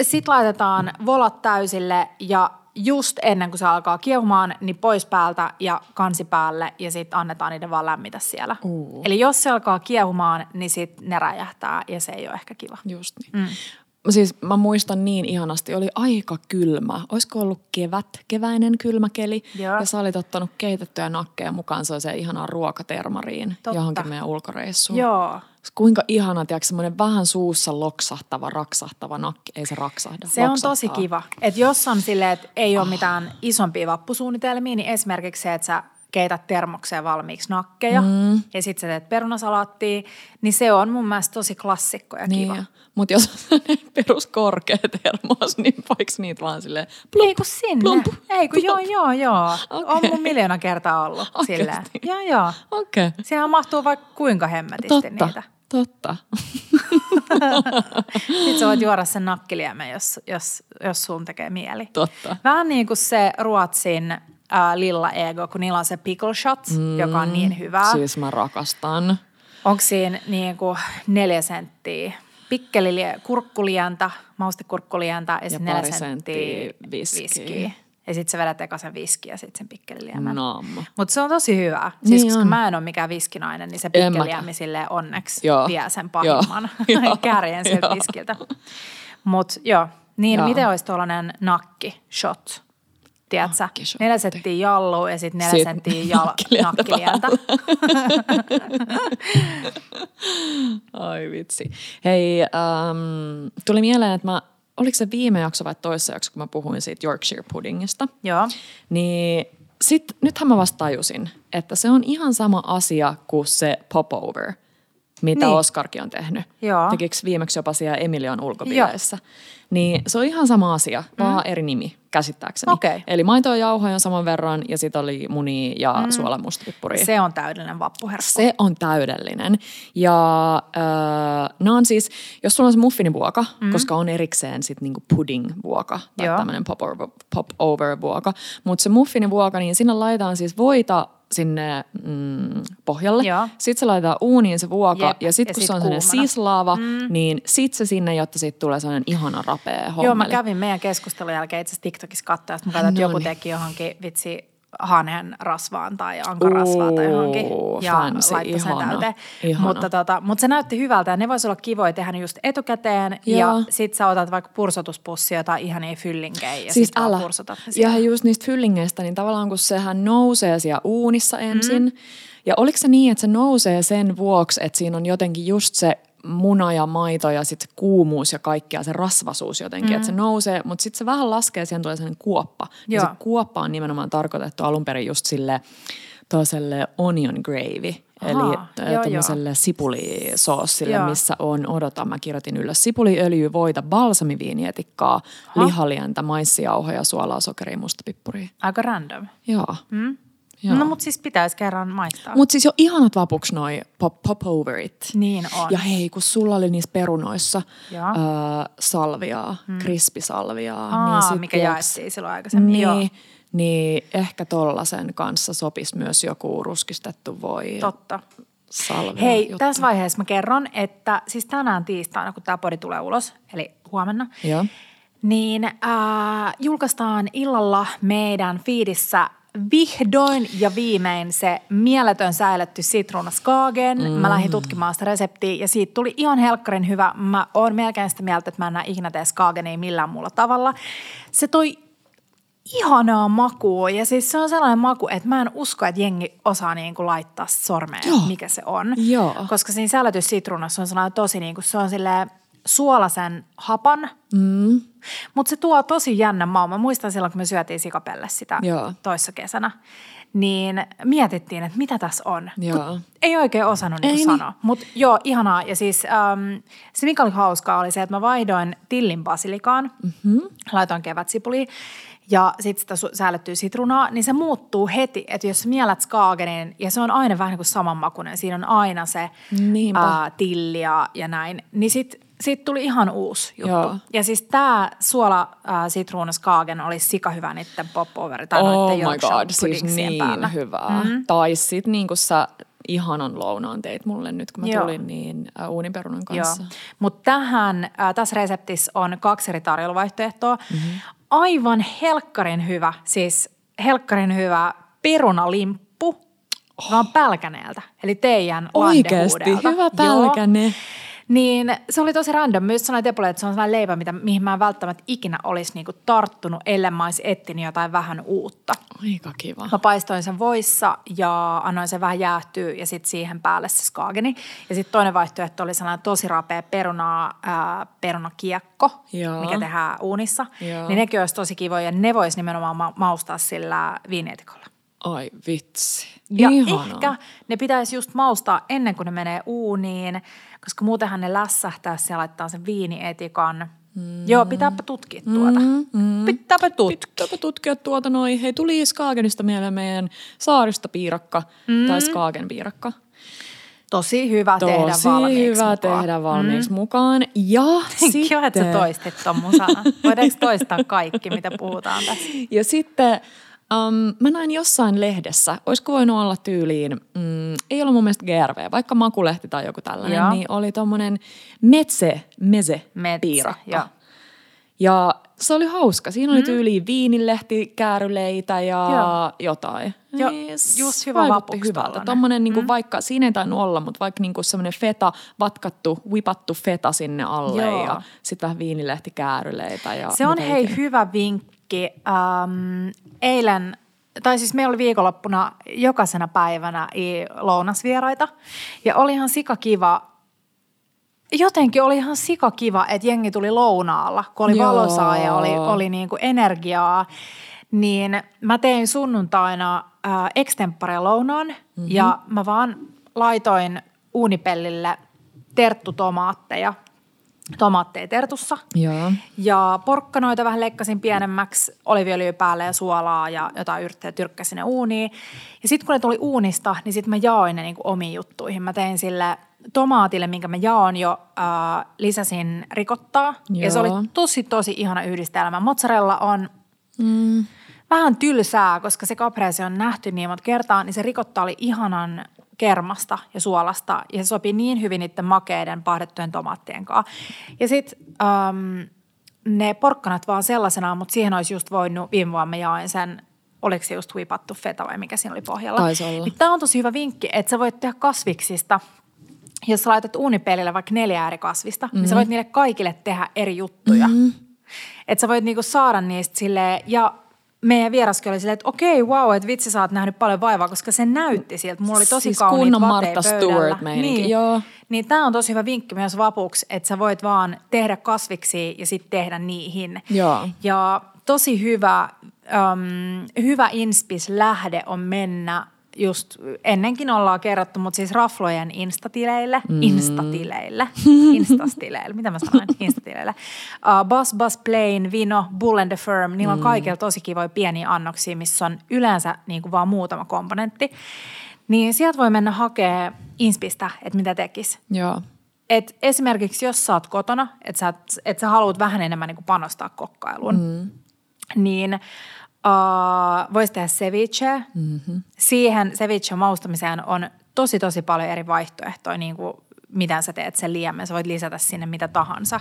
Sitten laitetaan volat täysille ja just ennen kuin se alkaa kiehumaan, niin pois päältä ja kansi päälle ja sitten annetaan niiden vaan lämmitä siellä. Eli jos se alkaa kiehumaan, niin sitten ne räjähtää ja se ei ole ehkä kiva. Just niin. Siis mä muistan niin ihanasti, oli aika kylmä. Olisiko ollut keväinen kylmäkeli? Joo. Ja sä olit ottanut keitettyjä nakkeja mukaan sellaiseen ihanaan ruokatermariin. Totta. Johonkin meidän ulkoreissuun. Joo. Kuinka ihana, tiedätkö, semmoinen vähän suussa raksahtava nakki. Ei se raksahda. Se on tosi kiva. Että jos on silleen, että ei ole mitään isompia vappusuunnitelmia, niin esimerkiksi se, että sä keität termokseen valmiiksi nakkeja ja sitten sä teet perunasalaattia, niin se on mun mielestä tosi klassikko ja kiva. Mutta jos on peruskorkea termos, niin voiko niitä vaan silleen plump, ei kun sinne. Plump, ei kun plump. Joo. Okay. On mun miljoona kertaa ollut silleen. Joo. Okei. Okay. Siinähän mahtuu vaikka kuinka hemmetisti niitä. Totta. Sitten sä voit juoda sen nakkiliemen, jos sun tekee mieli. Totta. Vähän niin kuin se Ruotsin Lilla Ego, kun niillä on se pickle shot, joka on niin hyvää. Siis mä rakastan. Onko siinä niin kuin 4 senttiä? Kurkkulientä, maustekurkkulientä ja 4 senttiä viskiä. Ja sit sä vedät eka sen viskiä ja sit sen pikkeliliemen. Mut se on tosi hyvä. Siis niin koska mä en oo mikään viskinainen, niin se pikkeliemi silleen onneksi vie sen pahimman kärjen sieltä viskiltä. Mut miten ois tollanen nakki-shot? Tiedätkö? 4 senttiä jallua ja sitten 4 senttiä nakkilientä. Ai vitsi. Hei, tuli mieleen, että oliko se viime jakso vai toisessa jakso, kun mä puhuin siitä Yorkshire puddingista? Joo. Niin sit, nythän mä vasta tajusin, että se on ihan sama asia kuin se popover, mitä Oskarkin on tehnyt. Joo. Tekikö viimeksi jopa siellä Emilian ulkopileissä? Niin se on ihan sama asia, vaan eri nimi käsittääkseni. Okay. Eli maitoa jauhoja on saman verran ja sit oli munia ja suolamustapippuria. Se on täydellinen vappuherkku. Se on täydellinen. Ja nämä on siis, jos sulla on se muffinivuoka, koska on erikseen sit niinku puddingvuoka tai tämmöinen pop-over-vuoka. Mutta se muffinivuoka, niin sinne laitetaan siis voita sinne pohjalle. Sitten se laitetaan uuniin se vuoka ja sitten kun se on sellainen sislaava, niin sitten se sinne, jotta siitä tulee sellainen ihana rapea hommeli. Joo, mä kävin meidän keskustelun jälkeen itse asiassa TikTokissa katsoa, että mä katsoin, että joku teki johonkin vitsi hanhen rasvaan tai ankarasvaan tai johonkin. Ja fancy, laittoi sen täyteen. Mutta se näytti hyvältä ja ne voisi olla kivoja tehdä just etukäteen. Ja sit sä otat vaikka pursotuspussia tai ihania fyllingejä ja siis sit vaan pursotat ne siellä. Ja just niistä fyllingeistä, niin tavallaan kun sehän nousee siellä uunissa ensin. Ja oliko se niin, että se nousee sen vuoksi, että siinä on jotenkin just se muna ja maito ja sitten kuumuus ja kaikkea se rasvasuus jotenkin, että se nousee, mutta sitten se vähän laskee, siihen tulee sellainen kuoppa. Joo. Ja se kuoppa on nimenomaan tarkoitettu alun perin just sille toiselle onion gravy, eli tämmöiselle sipulisoossille, missä on, mä kirjoitin ylös, sipuliöljy, voita, balsamiviinietikkaa, lihalientä, maissijauhoja, suolaa, sokeria, mustapippuria. Aika random. Joo. Mm? Joo. No mut siis pitäis kerran maistaa. Mut siis jo ihanat lopuksi noi pop-overit. Niin on. Ja hei, kun sulla oli niissä perunoissa salviaa, krispisalviaa. Niin mikä jaettiin silloin aikaisemmin. Niin ehkä tollasen kanssa sopisi myös joku ruskistettu voi. Totta. Salvia. Hei, jotta. Tässä vaiheessa mä kerron, että siis tänään tiistaina, kun tää podi tulee ulos, eli huomenna. Joo. Niin julkaistaan illalla meidän feedissä vihdoin ja viimein se mieletön säiletty sitruunaskagen. Mä lähdin tutkimaan sitä reseptiä ja siitä tuli ihan helkkarin hyvä. Mä oon melkein sitä mieltä, että mä en näe ikinä tee skagenia millään muulla tavalla. Se toi ihanaa makua ja siis se on sellainen maku, että mä en usko, että jengi osaa niin kuin laittaa sormeen, mikä se on. Joo. Koska siinä säilätyssä sitruunassa on sellainen tosi niin kuin se on silleen suolasen hapan, mutta se tuo tosi jännä maun. Mä muistan silloin, kun me syötiin sikapelle sitä toissa kesänä, niin mietittiin, että mitä tässä on. Ei oikein osannut niin sanoa, mutta joo, ihanaa. Ja siis se, mikä oli hauskaa, oli se, että mä vaihdoin tillin basilikaan, laitoin kevätsipulia ja sitten sitä säilyttyy sitrunaa, niin se muuttuu heti, että jos mielät skagenin, ja se on aina vähän niin kuin samanmakuinen, siinä on aina se tillia ja näin, niin sitten siitä tuli ihan uusi juttu. Joo. Ja siis tämä suola-sitruunaskaagen olisi sika hyvä niiden pop-over tai noiden pudiksien päällä. Siis niin hyvää. Tai sitten niin kuin sä ihanan lounaan teit mulle nyt, kun mä tulin niin uuninperunan kanssa. Mutta tähän, tässä reseptissä on 2 eri tarjoiluvaihtoehtoa. Aivan helkkarin hyvä, siis helkkarin hyvä perunalimppu, vaan pälkäneeltä. Eli teidän landehuudelta. Oikeasti, hyvä pälkäne. Joo. Niin se oli tosi random. Myös sanoin Tepolle, että se on sellainen leipä, mihin mä en välttämättä ikinä olisi niinku tarttunut, ellei mä olisi etsinyt jotain vähän uutta. Aika kiva. Mä paistoin sen voissa ja annoin sen vähän jäähtyä ja sitten siihen päälle se skaageni. Ja sitten toinen vaihtoehto oli sellainen tosi rapea perunakiekko, mikä tehdään uunissa. Joo. Niin nekin olisi tosi kivoja ja ne voisi nimenomaan maustaa sillä viinietikalla. Ai vitsi, ihanaa. Ja ehkä ne pitäisi just maustaa ennen kuin ne menee uuniin, koska muutenhan ne lässähtää ja laittaa sen viinietikan. Joo, pitääpä tutkia tuota. Pitääpä tutkia tuota noin. Hei, tuli skaagenista mieleen meidän saaristopiirakka tai skaagenpiirakka. Tosi hyvä tehdä valmiiksi mukaan. Ja sitten... Kiva, että sä toistit ton mun sanan. Voidaanko toistaa kaikki, mitä puhutaan tässä? Ja sitten... mä näin jossain lehdessä, olisiko voinut olla tyyliin, ei ollut mun mielestä GRV, vaikka makulehti tai joku tällainen, niin oli tommonen meze-piirakka. Ja se oli hauska, siinä oli tyyliin viinilehti, kääryleitä ja jotain. Joo, just hyvä vaikutti hyvältä. Tommonen niinku vaikka, siinä ei tainnut olla, mutta vaikka niinku semmoinen feta, vatkattu, whipattu feta sinne alle ja sit vähän viinilehti, kääryleitä. Ja se on hei hyvä vinkki. Eilen, tai siis meillä oli viikonloppuna jokaisena päivänä lounasvieraita ja olihan sikakiva, jotenkin oli ihan sikakiva, että jengi tuli lounaalla, kun oli valosaa ja oli niin kuin energiaa, niin mä tein sunnuntaina extempore lounaan ja mä vaan laitoin uunipellille terttutomaatteja. Tomaatteja tertussa ja porkkanoita vähän leikkasin pienemmäksi, oliiviöljyä päälle ja suolaa ja jotain yrttejä tyrkkäsin sinne uuniin. Ja sitten kun ne tuli uunista, niin sitten mä jaoin ne niinku omiin juttuihin. Mä tein sille tomaatille, minkä mä jaon jo, lisäsin rikottaa ja se oli tosi ihana yhdistelmä. Mozzarella on... vähän tylsää, koska se caprese on nähty niin monta kertaa, niin se ricotta oli ihanan kermasta ja suolasta ja se sopi niin hyvin niiden makeiden pahdettujen tomaattien kanssa. Ja sitten ne porkkanat vaan sellaisenaan, mutta siihen olisi just voinut, viime vuonna mä jaoin sen, oliko se just huipattu feta vai mikä siinä oli pohjalla. Taisi olla. Niin tämä on tosi hyvä vinkki, että sä voit tehdä kasviksista, jos sä laitat uunipellille vaikka 4 eri kasvista, niin sä voit niille kaikille tehdä eri juttuja. Että sä voit niinku saada niistä silleen ja... meidän vieraskin oli silleen, että okei, wow, että vitsi, sä oot nähnyt paljon vaivaa, koska se näytti sieltä. Mulla oli tosi siis kauniit vaatteet pöydällä. Niin, joo. Niin tää on tosi hyvä vinkki myös vapuksi, että sä voit vaan tehdä kasviksia ja sitten tehdä niihin. Joo. Ja tosi hyvä, hyvä inspis-lähde on mennä, just ennenkin ollaan kerrottu, mutta siis raflojen instatileille, mitä mä sanoin, instatileille. Bas Plain, Vino, Bull and the Firm, niillä on kaikilla tosi kivoja pieniä annoksia, missä on yleensä niin kuin vaan muutama komponentti. Niin sieltä voi mennä hakemaan inspistä, että mitä tekisi. Joo. Et esimerkiksi jos sä oot kotona, että sä haluat vähän enemmän niin kuin panostaa kokkailuun, niin voisi tehdä ceviche. Siihen ceviche maustamiseen on tosi, tosi paljon eri vaihtoehtoja, niin kuin mitä sä teet sen liemmen. Sä voit lisätä sinne mitä tahansa,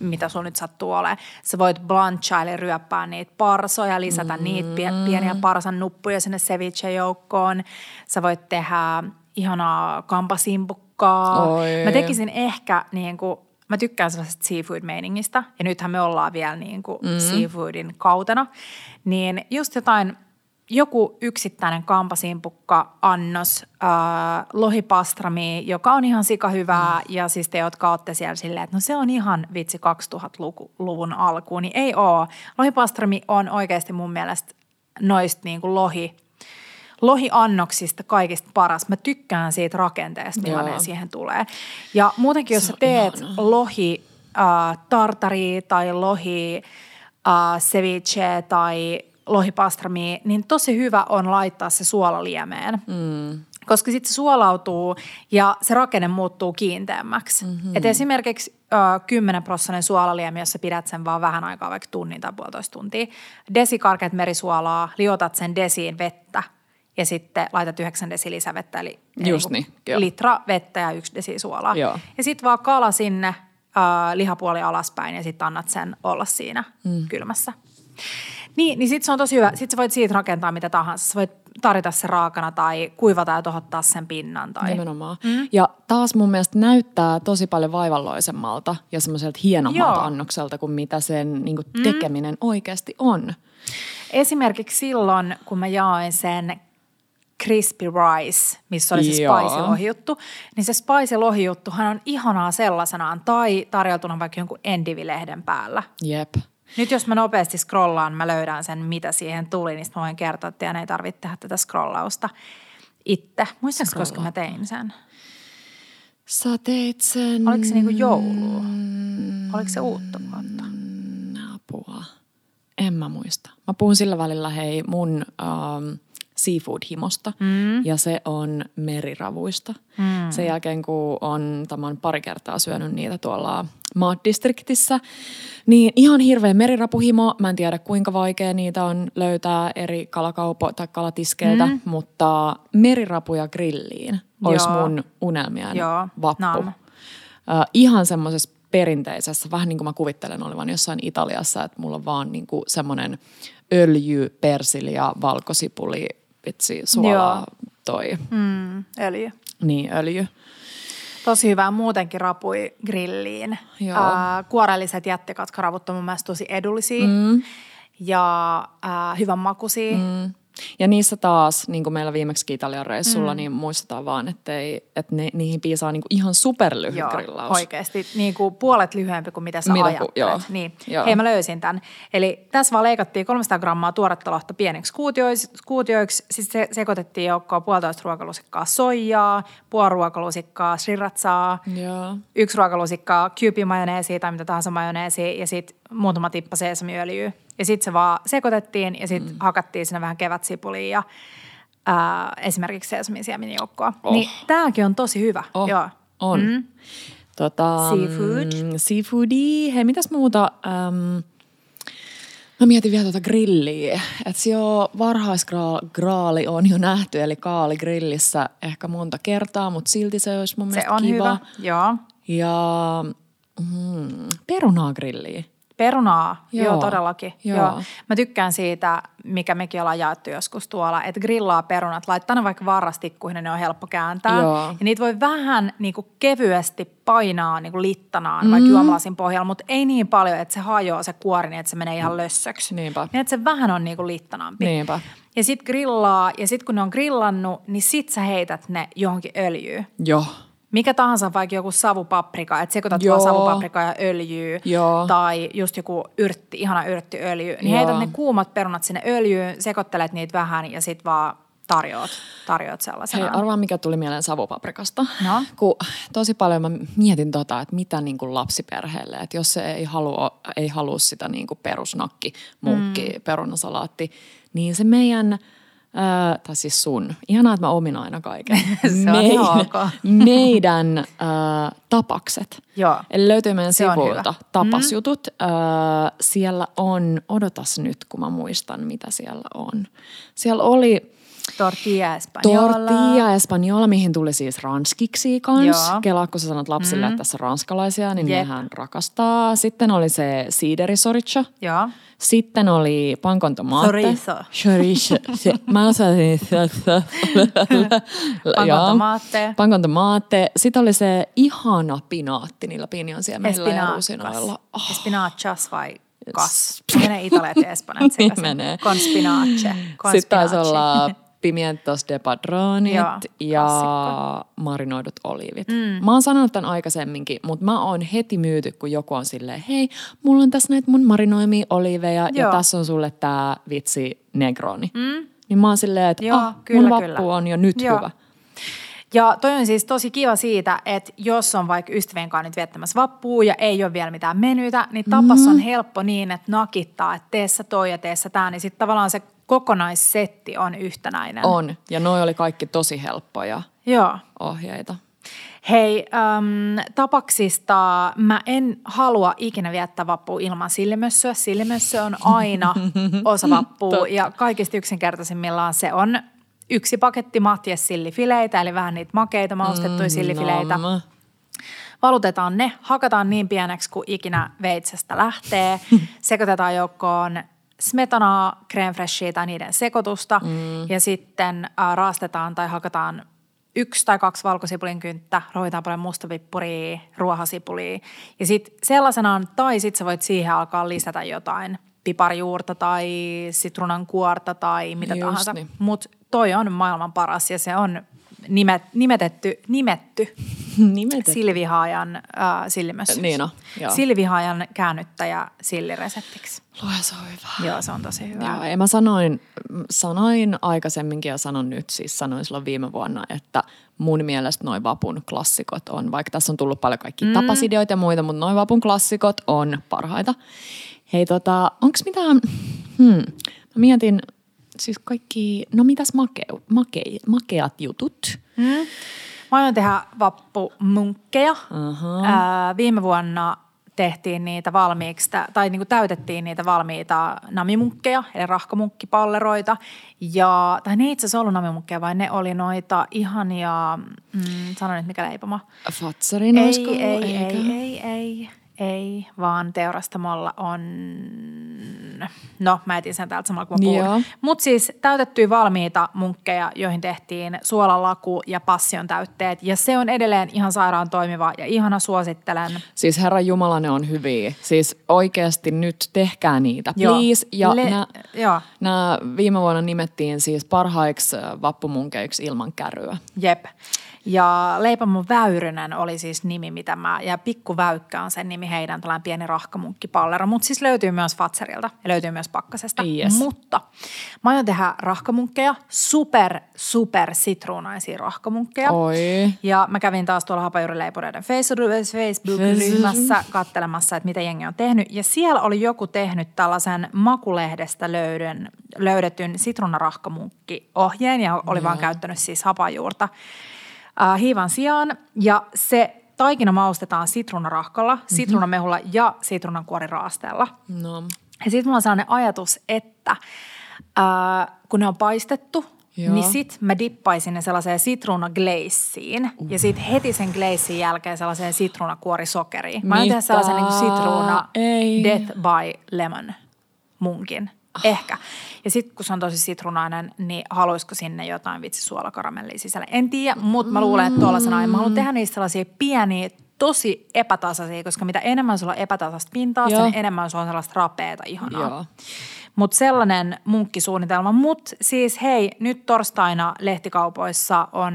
mitä sun nyt sattuu olemaan. Sä voit blanchailla ryöppää niitä parsoja, lisätä niitä pieniä parsan nuppuja sinne ceviche-joukkoon. Sä voit tehdä ihanaa kampasimpukkaa. Oi. Mä tekisin ehkä niin kuin, mä tykkään sellaisesta seafood-meiningistä, ja nythän me ollaan vielä niin kuin seafoodin kautena, niin just jotain, joku yksittäinen kampasimpukka-annos, lohipastrami, joka on ihan sikahyvää, ja siis te, jotka ootte siellä silleen, että no se on ihan vitsi 2000-luvun alkuun, niin ei oo. Lohipastrami on oikeasti mun mielestä noista niin kuin lohiannoksista kaikista paras. Mä tykkään siitä rakenteesta, millainen siihen tulee. Ja muutenkin, jos sä teet lohi tartaria tai lohi ceviche tai lohipastrami, niin tosi hyvä on laittaa se suolaliemeen. Koska sitten se suolautuu ja se rakenne muuttuu kiinteämmäksi. Et esimerkiksi 10% suolaliemi, jos sä pidät sen vaan vähän aikaa, vaikka tunnin tai puolitoista tuntia. Desikarkeat merisuolaa, liotat sen desiin vettä. Ja sitten laitat 9 desi lisävettä, eli litra vettä ja 1 desi suolaa. Joo. Ja sitten vaan kala sinne, lihapuoli alaspäin ja sitten annat sen olla siinä kylmässä. Niin sitten se on tosi hyvä. Sitten sä voit siitä rakentaa mitä tahansa. Sä voit tarjota sen raakana tai kuivata ja tohottaa sen pinnan. Tai nimenomaan. Ja taas mun mielestä näyttää tosi paljon vaivalloisemmalta ja semmoiselta hienommalta annokselta kuin mitä sen niin kuin tekeminen oikeasti on. Esimerkiksi silloin, kun mä jaoin sen crispy rice, missä oli se spicy-lohijuttu, niin se spicy-lohijuttuhan on ihanaa sellaisenaan tai tarjoltuna vaikka jonkun endivilehden päällä. Jep. Nyt jos mä nopeasti scrollaan, mä löydän sen, mitä siihen tuli, niin mä voin kertoa, että teidän ei tarvitse tehdä tätä scrollausta itse. Muistatko, koska mä tein sen? Sä teit sen. Oliko se niinku joulua? Oliko se uutta vuotta? Apua. En mä muista. Mä puhun sillä välillä, hei, mun seafood-himosta ja se on meriravuista. Sen jälkeen, kun on tämän pari kertaa syönyt niitä tuolla maatdistriktissä, niin ihan hirveä merirapuhimo. Mä en tiedä, kuinka vaikea niitä on löytää eri tai kalatiskeiltä, mutta merirapuja grilliin olisi mun unelmien vappu. Ihan semmoisessa perinteisessä, vähän niin kuin mä kuvittelen olevan jossain Italiassa, että mulla on vaan niin kuin semmoinen öljy, persilja, valkosipuli, vitsi, suolaa, toi. Öljy. Niin, öljy. Tosi hyvää muutenkin rapui grilliin. Kuorelliset jättikatkaravut on mun mielestä tosi edullisia ja hyvän makuisia. Ja niissä taas, niin kuin meillä viimeksi Italian reissulla, niin muistetaan vaan, että niihin piisaa niin kuin ihan superlyhyt grillaus. Oikeasti, niin kuin puolet lyhyempi kuin mitä sä ajattelet. Niin. Hei, mä löysin tämän. Eli tässä vaan leikattiin 300 grammaa tuoretta lohta pieniksi kuutioiksi. Sitten sekoitettiin joukkoon 1,5 ruokalusikkaa soijaa, 0,5 ruokalusikkaa srirachaa, 1 ruokalusikkaa kyypimajoneesia tai mitä tahansa majoneesia ja sitten muutama tippa seesamiöljyä. Ja sitten se vaan sekoitettiin ja sitten hakattiin sinne vähän kevätsipulia ja esimerkiksi seesamin siemenjoukkoa. Niin tämäkin on tosi hyvä. On. Seafoodi. Hei, mitäs muuta? Mä mietin vielä tuota grilliä. Että se varhaisgraali on jo nähty, eli kaali grillissä ehkä monta kertaa, mutta silti se olisi mun mielestä kiva. Se on hyvä, joo. Ja perunaa grilliä. Perunaa, joo todellakin. Joo. Mä tykkään siitä, mikä mekin ollaan jaettu joskus tuolla, että grillaa perunat, laittaa ne vaikka varrastikkuihin, ne on helppo kääntää. Joo. Ja niitä voi vähän niin kuin kevyesti painaa niin kuin littanaan, vaikka juomalasin pohjalla, mutta ei niin paljon, että se hajoaa se kuori, niin että se menee ihan lössöksi. Niinpä. Niin, että se vähän on niin kuin littanampi. Niinpä. Ja sit grillaa, ja sit kun ne on grillannut, niin sit sä heität ne johonkin öljyyn. Joo. Mikä tahansa, vaikka joku savupaprika, että sekoitat vaan savupaprikaa ja öljyä tai just joku yrtti, ihana yrttiöljy, niin heität ne kuumat perunat sinne öljyyn, sekoittelet niitä vähän ja sit vaan tarjoat sellaisena. Hei, arvaa mikä tuli mieleen savupaprikasta. No? Kun tosi paljon mä mietin että mitä niin kuin lapsiperheelle, että jos se ei halua sitä niin kuin perusnakki, munkki, perunasalaatti, niin se meidän... tai siis sun. Ihanaa, että mä omin aina kaiken. Meidän tapakset. Joo. Eli löytyy meidän sivuilta tapasjutut. Siellä on, odotas nyt, kun mä muistan, mitä siellä on. Siellä oli Tortilla Espanjola, mihin tuli siis ranskiksi kanssa. Kelaa, kun sä sanot lapsille, että tässä on ranskalaisia, niin nehän rakastaa. Sitten oli se siideri soricha. Joo. Sitten oli pankon tomaatte. Chorizo. Mä osasin. Pankon tomaatte. Sitten oli se ihana pinaatti niillä pinjansiemillä ja rusinoilla. Espinachas vai? Mene italiat ja espanjat sekaisin. Conspinace. Sitten taisi olla pimientos de padronit ja marinoidut oliivit. Mä oon sanonut tämän aikaisemminkin, mutta mä oon heti myyty, kun joku on silleen, hei, mulla on tässä näitä mun marinoimia oliiveja ja tässä on sulle tää vitsi negroni. Niin mä oon silleen, että mun vappu on jo nyt hyvä. Ja toi on siis tosi kiva siitä, että jos on vaikka ystävienkaan nyt viettämässä vappua ja ei ole vielä mitään menytä, niin tapas on helppo niin, että nakittaa, että tee sä toi ja tee sä tää, niin sitten tavallaan se kokonaissetti on yhtenäinen. On, ja noi oli kaikki tosi helppoja ohjeita. Hei, tapaksista mä en halua ikinä viettää vappua ilman sillimössöä. Sillimössö on aina osa vappua ja kaikista yksinkertaisimmillaan se on. Yksi paketti matjessillifileitä, eli vähän niitä makeita, maustettuja sillifileitä. Valutetaan ne, hakataan niin pieneksi kuin ikinä veitsestä lähtee. Sekoitetaan joukkoon smetanaa, crème fraîchea tai niiden sekoitusta. Ja sitten raastetaan tai hakataan 1 tai 2 valkosipulin kynttä, rohitaan paljon mustapippuria, ruohasipulia. Ja sitten sellaisenaan, tai sitten sä voit siihen alkaa lisätä jotain piparjuurta tai sitruunan kuorta tai mitä tahansa. Niin. Mut toi on maailman paras ja se on nimetty. Silvihaajan sillimössöksi. Niina, joo. Silvihaajan käännyttäjä sillireseptiksi. Luoja, se on hyvä. Joo, se on tosi hyvä. Joo, ja mä sanoin aikaisemminkin ja sanon nyt, siis sanoin silloin viime vuonna, että mun mielestä noi vapun klassikot on, vaikka tässä on tullut paljon kaikki tapasideoita ja muita, mutta noi vapun klassikot on parhaita. Hei onks mitään, mä mietin... Siis kaikki, no mitäs makeat jutut? Mä aion tehdä vappumunkkeja. Viime vuonna tehtiin niitä valmiiksi, tai niinku täytettiin niitä valmiita namimunkkeja, eli rahkamunkkipalleroita. Ja, tai ne ei itse asiassa ollut namimunkkeja, vaan ne oli noita ihania, sano nyt mikä leipomo. Fatsarin olisiko? Ei, vaan teurastamolla on... No, mä etin sen täältä samalla, kun mä puhun. Mutta siis täytettyjä valmiita munkkeja, joihin tehtiin suolalaku ja passion täytteet. Ja se on edelleen ihan sairaan toimiva ja ihana, suosittelen. Siis herra jumala, ne on hyviä. Siis oikeasti nyt tehkää niitä, please. Ja nämä viime vuonna nimettiin siis parhaiksi vappumunkkeiksi ilman käryä. Jep. Ja Leipomon Väyrynen oli siis nimi, mitä mä, ja Pikku Väykkä on sen nimi, heidän tällainen pieni rahkamunkkipallero, mutta siis löytyy myös Fatserilta ja löytyy myös Pakkasesta. Yes. Mutta mä aion tehdä rahkamunkkeja, super sitruunaisia rahkamunkkeja. Oi. Ja mä kävin taas tuolla Hapajurileipureiden Facebook-ryhmässä katselemassa, että mitä jengi on tehnyt. Ja siellä oli joku tehnyt tällaisen makulehdestä löydetyn sitruunarahkamunkki-ohjeen ja oli vaan käyttänyt siis hapajuurta hiivan sijaan, ja se taikina maustetaan sitruunarahkalla, sitruunamehulla ja sitruunankuoriraasteella. Ja sitten mulla on sellainen ajatus, että kun ne on paistettu Joo. Niin sit mä dippaisin ne sellaiseen sitruunagleissiin ja sit heti sen gleissin jälkeen sellaiseen sitruunakuorisokeriin. Mä oon tehdä sellaisen niin kuin sitruuna death by lemon munkin. Ehkä. Ja sit kun se on tosi sitruunainen, niin haluaisiko sinne jotain vitsi suolakaramellia sisälle? En tiedä, mutta mä luulen, että tuollaisena mä haluan tehdä niistä sellaisia pieniä, tosi epätasaisia, koska mitä enemmän sulla on epätasaista pintaa, sen enemmän sulla on sellaista rapeeta ihanaa. Joo. Mutta sellainen munkkisuunnitelma. Mutta siis hei, nyt torstaina lehtikaupoissa on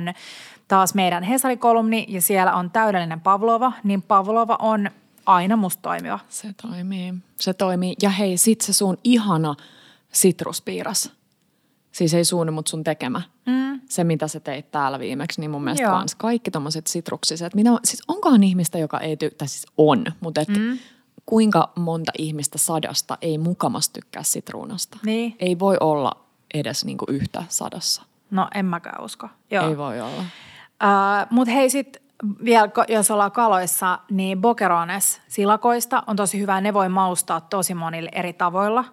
taas meidän Hesari-kolumni ja siellä on täydellinen Pavlova. Niin Pavlova on aina musta toimiva. Se toimii. Se toimii. Ja hei, sit se sun ihana sitruspiiras. Siis ei suunni, mutta sun tekemä. Mm. Se, mitä sä teit täällä viimeksi, niin mun mielestä kans kaikki tommoset sitruksiset. Mitä, siis onkohan ihmistä, joka ei tai siis on, mutta et... Kuinka monta ihmistä 100 ei mukamas tykkää sitruunasta? Niin. Ei voi olla edes niinku yhtä 100. No en mäkään usko. Joo. Ei voi olla. Mutta hei sit vielä, jos ollaan kaloissa, niin boquerones silakoista on tosi hyvä. Ne voi maustaa tosi monilla eri tavoilla.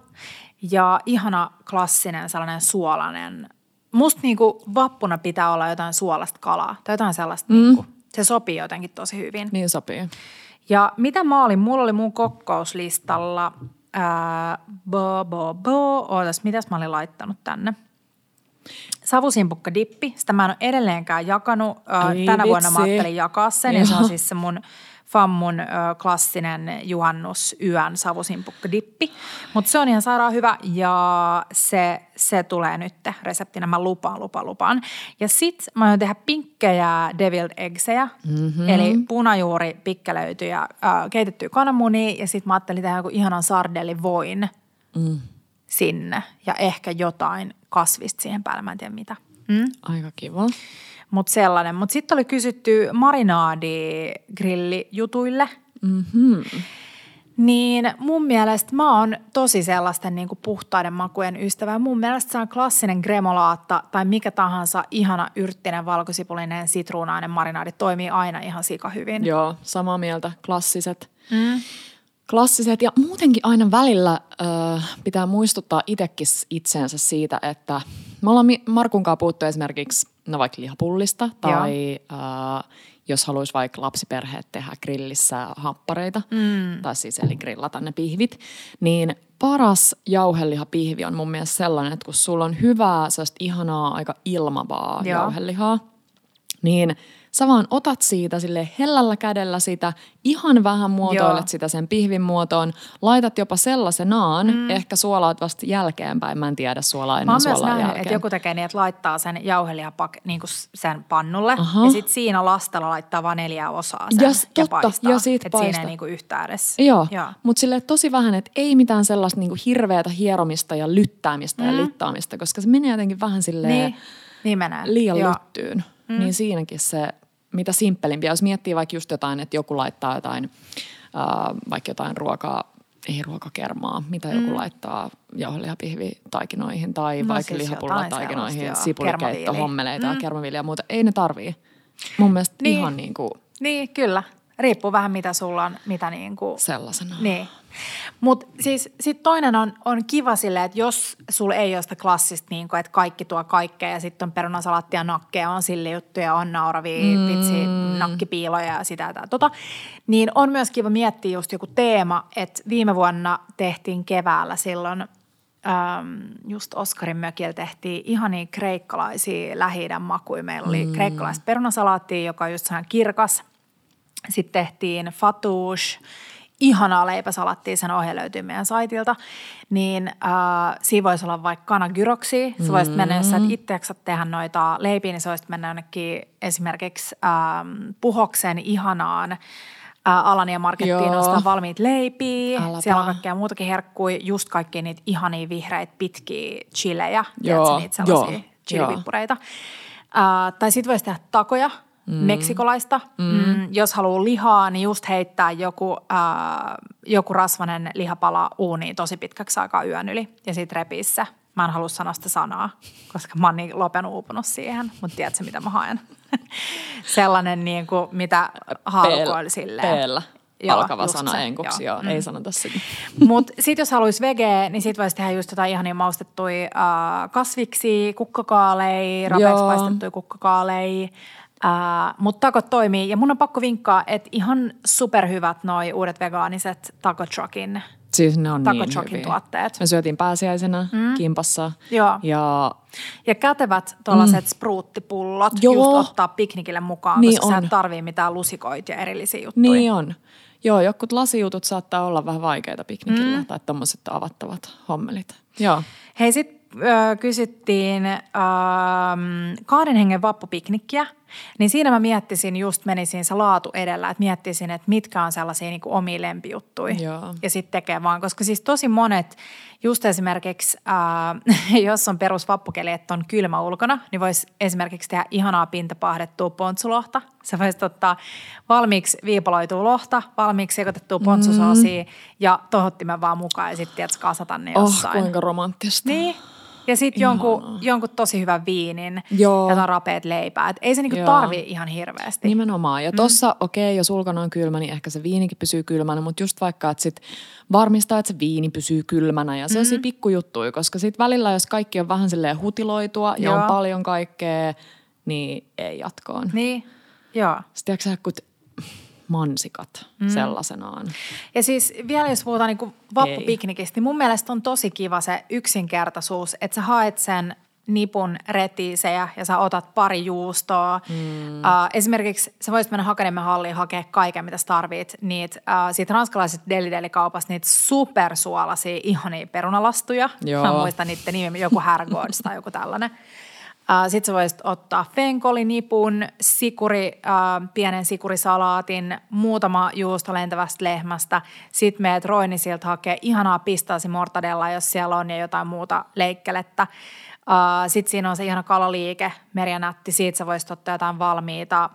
Ja ihana klassinen sellainen suolainen. Musta niinku vappuna pitää olla jotain suolasta kalaa tai jotain sellaista. Niinku. Se sopii jotenkin tosi hyvin. Niin sopii. Ja mitä mä olin? Mulla oli mun kokkauslistalla, ootas, mitäs mä olin laittanut tänne? Savusimpukka dippi, sitä mä en ole edelleenkään jakanut. Tänä vuonna mä ajattelin jakaa sen ja se on siis se mun fammun klassinen juhannusyön savusimpukka dippi. Mutta se on ihan sairaan hyvä ja se tulee nyt reseptinä, mä lupaan. Ja sit mä aion tehdä pinkkejä deviled eggsejä, eli punajuuri, pikkelöityjä, keitettyä kananmunia ja sit mä ajattelin tehdä joku ihanan sardellivoin sinne ja ehkä jotain kasvista siihen päälle, mä en tiedä mitä. Aika kiva. Mutta sellainen. Mutta sitten oli kysytty marinaadi-grillijutuille. Niin mun mielestä mä oon tosi sellaisten niinku puhtaiden makujen ystävä. Mun mielestä se on klassinen gremolaatta tai mikä tahansa ihana yrttinen, valkosipulinen, sitruunainen marinaadi toimii aina ihan sika hyvin. Joo, samaa mieltä. Klassiset. Klassiset ja muutenkin aina välillä pitää muistuttaa itsekin itseensä siitä, että me ollaan Markun kanssa puhuttu esimerkiksi vaikka lihapullista tai jos haluaisi vaikka lapsiperheet tehdä grillissä happareita tai siis eli grillata ne pihvit, niin paras jauhelihapihvi on mun mielestä sellainen, että kun sulla on hyvää sellaista ihanaa aika ilmavaa jauhelihaa, niin sä vaan otat siitä silleen hellällä kädellä sitä, ihan vähän muotoilet sitä sen pihvin muotoon, laitat jopa sellaisenaan, ehkä suolaat vasta jälkeenpäin, mä en tiedä suolaa ennen suolaa jälkeen. Mä oon myös nähnyt, että joku tekee niin, että laittaa sen jauhelihapak niin kuin sen pannulle ja sit siinä lastalla laittaa vaan 4 osaa sen ja paistaa. Ja siitä paistaa. Siinä ei niin kuin yhtään edes. Joo. Mutta silleen tosi vähän, että ei mitään sellaista niin kuin hirveätä hieromista ja lyttäämistä ja littaamista, koska se menee jotenkin vähän silleen liian lyttyyn. Niin siinäkin se, mitä simppelimpiä, jos miettii vaikka just jotain, että joku laittaa jotain, vaikka jotain ruokaa, ei ruokakermaa, mitä joku laittaa jauhelihapihvitaikinoihin tai no, vaikka siis lihapullataikinoihin, sipulikeittohommeleita ja kermaviljaa ja muuta. Ei ne tarvii. Mun mielestä ihan niin kuin... Niin, kyllä. Riippuu vähän mitä sulla on, mitä niin kuin... Sellaisena. Niin. Mutta siis sit toinen on kiva silleen, että jos sulla ei ole sitä klassista niin kuin, että kaikki tuo kaikkea ja sitten on perunasalaattia, nakkeja, on sillejuttuja, on nauravia, vitsi, nakkipiiloja ja sitä ja tota, niin on myös kiva miettiä just joku teema, että viime vuonna tehtiin keväällä silloin, just Oskarin mökillä tehtiin ihania kreikkalaisia Lähi-idän makuja. Meillä oli kreikkalaista perunasalaattia, joka on just sehän kirkas. Sitten tehtiin fatouche, ihanaa leipäsalattia, sen ohje löytyy meidän saitilta, niin siinä voisi olla vaikka kanagyroksia. Se voisi mennä, jos sä et itse jaksat tehdä noita leipiä, niin se voisi mennä jonnekin esimerkiksi Puhoksen ihanaan Alania Markettiin ostaa valmiit leipiä. Alapa. Siellä on kaikkea muutakin herkkuja, just kaikki niitä ihania vihreitä pitkiä chilejä, tiedätkö niitä sellaisia chilipippureita. Tai sit voisi tehdä takoja. Meksikolaista. Jos haluaa lihaa, niin just heittää joku rasvainen lihapala uuniin tosi pitkäksi aikaa yön yli ja sit repii se. Mä en halua sanoa sitä sanaa, koska mä oon niin lopenut uupunut siihen, mutta tiedätkö mitä mä haen? Sellainen niin kuin, mitä haalukoilla silleen. Peellä. alkava sana enkuksi, joo. Ei sanota sitä. Mutta sitten jos haluaisi vegeä, niin sitten voisi tehdä just jotain ihania maustettuja kasviksia, kukkakaaleja, rapeaksi paistettuja kukkakaaleja. Mutta takot toimii ja mun on pakko vinkkaa, että ihan superhyvät noi uudet vegaaniset Taco Truckin. Siis ne on Taco niin Truckin hyviä. Tuotteet. Me syötiin pääsiäisenä kimpassa. Joo. Ja kätevät tuollaiset spruuttipullot just ottaa piknikille mukaan, niin koska sä tarvii mitään lusikoita ja erillisiä juttuja. Niin on. Joo, jotkut lasijutut saattaa olla vähän vaikeita piknikillä tai tommoset avattavat hommelit. Joo. Hei, sit kysyttiin 2 hengen vappupiknikkiä, niin siinä mä miettisin, just menisin se laatu edellä, että miettisin, että mitkä on sellaisia niin kuin omia lempijuttuja. Joo. Ja sitten tekee vaan, koska siis tosi monet, just esimerkiksi jos on perusvappukeli, että on kylmä ulkona, niin voisi esimerkiksi tehdä ihanaa pintapahdettua pontsulohta. Sä voisit ottaa valmiiksi viipaloitua lohta, valmiiksi sekoitettua pontsusoosia ja tohottimen vaan mukaan ja sitten kasata ne jossain. Oh, kuinka romanttista. Niin. Ja sitten jonkun tosi hyvän viinin ja rapeet leipää. Et ei se niinku tarvii ihan hirveästi. Nimenomaan. Ja tossa jos ulkona on kylmä, niin ehkä se viinikin pysyy kylmänä. Mutta just vaikka, että sit varmistaa, että se viini pysyy kylmänä. Ja se on siinä pikkujuttuja, koska sit välillä, jos kaikki on vähän silleen hutiloitua ja on paljon kaikkea, niin ei jatkoon. Niin, joo. Sitten tiedätkö mansikat sellaisenaan. Ja siis vielä jos puhutaan niin kuin vappupiknikistä, niin mun mielestä on tosi kiva se yksinkertaisuus, että sä haet sen nipun retiisejä ja sä otat pari juustoa. Esimerkiksi sä voisit mennä Hakaniemen halliin hakea kaiken, mitä sä tarvit. Niitä, siitä ranskalaisesta Deli-Deli-kaupasta niitä supersuolaisia, ihania perunalastuja. Joo. Mä muistan niiden nimi, joku Hergods tai joku tällainen. Sitten sä voisit ottaa fenkolinipun, pienen sikurisalaatin, muutama juusto lentävästä lehmästä. Sitten meet Roinisilta hakee ihanaa pistaasi mortadellaa, jos siellä on, ja jotain muuta leikkelettä. Sitten siinä on se ihana kalaliike, merianätti. Siitä sä voisit ottaa jotain valmiita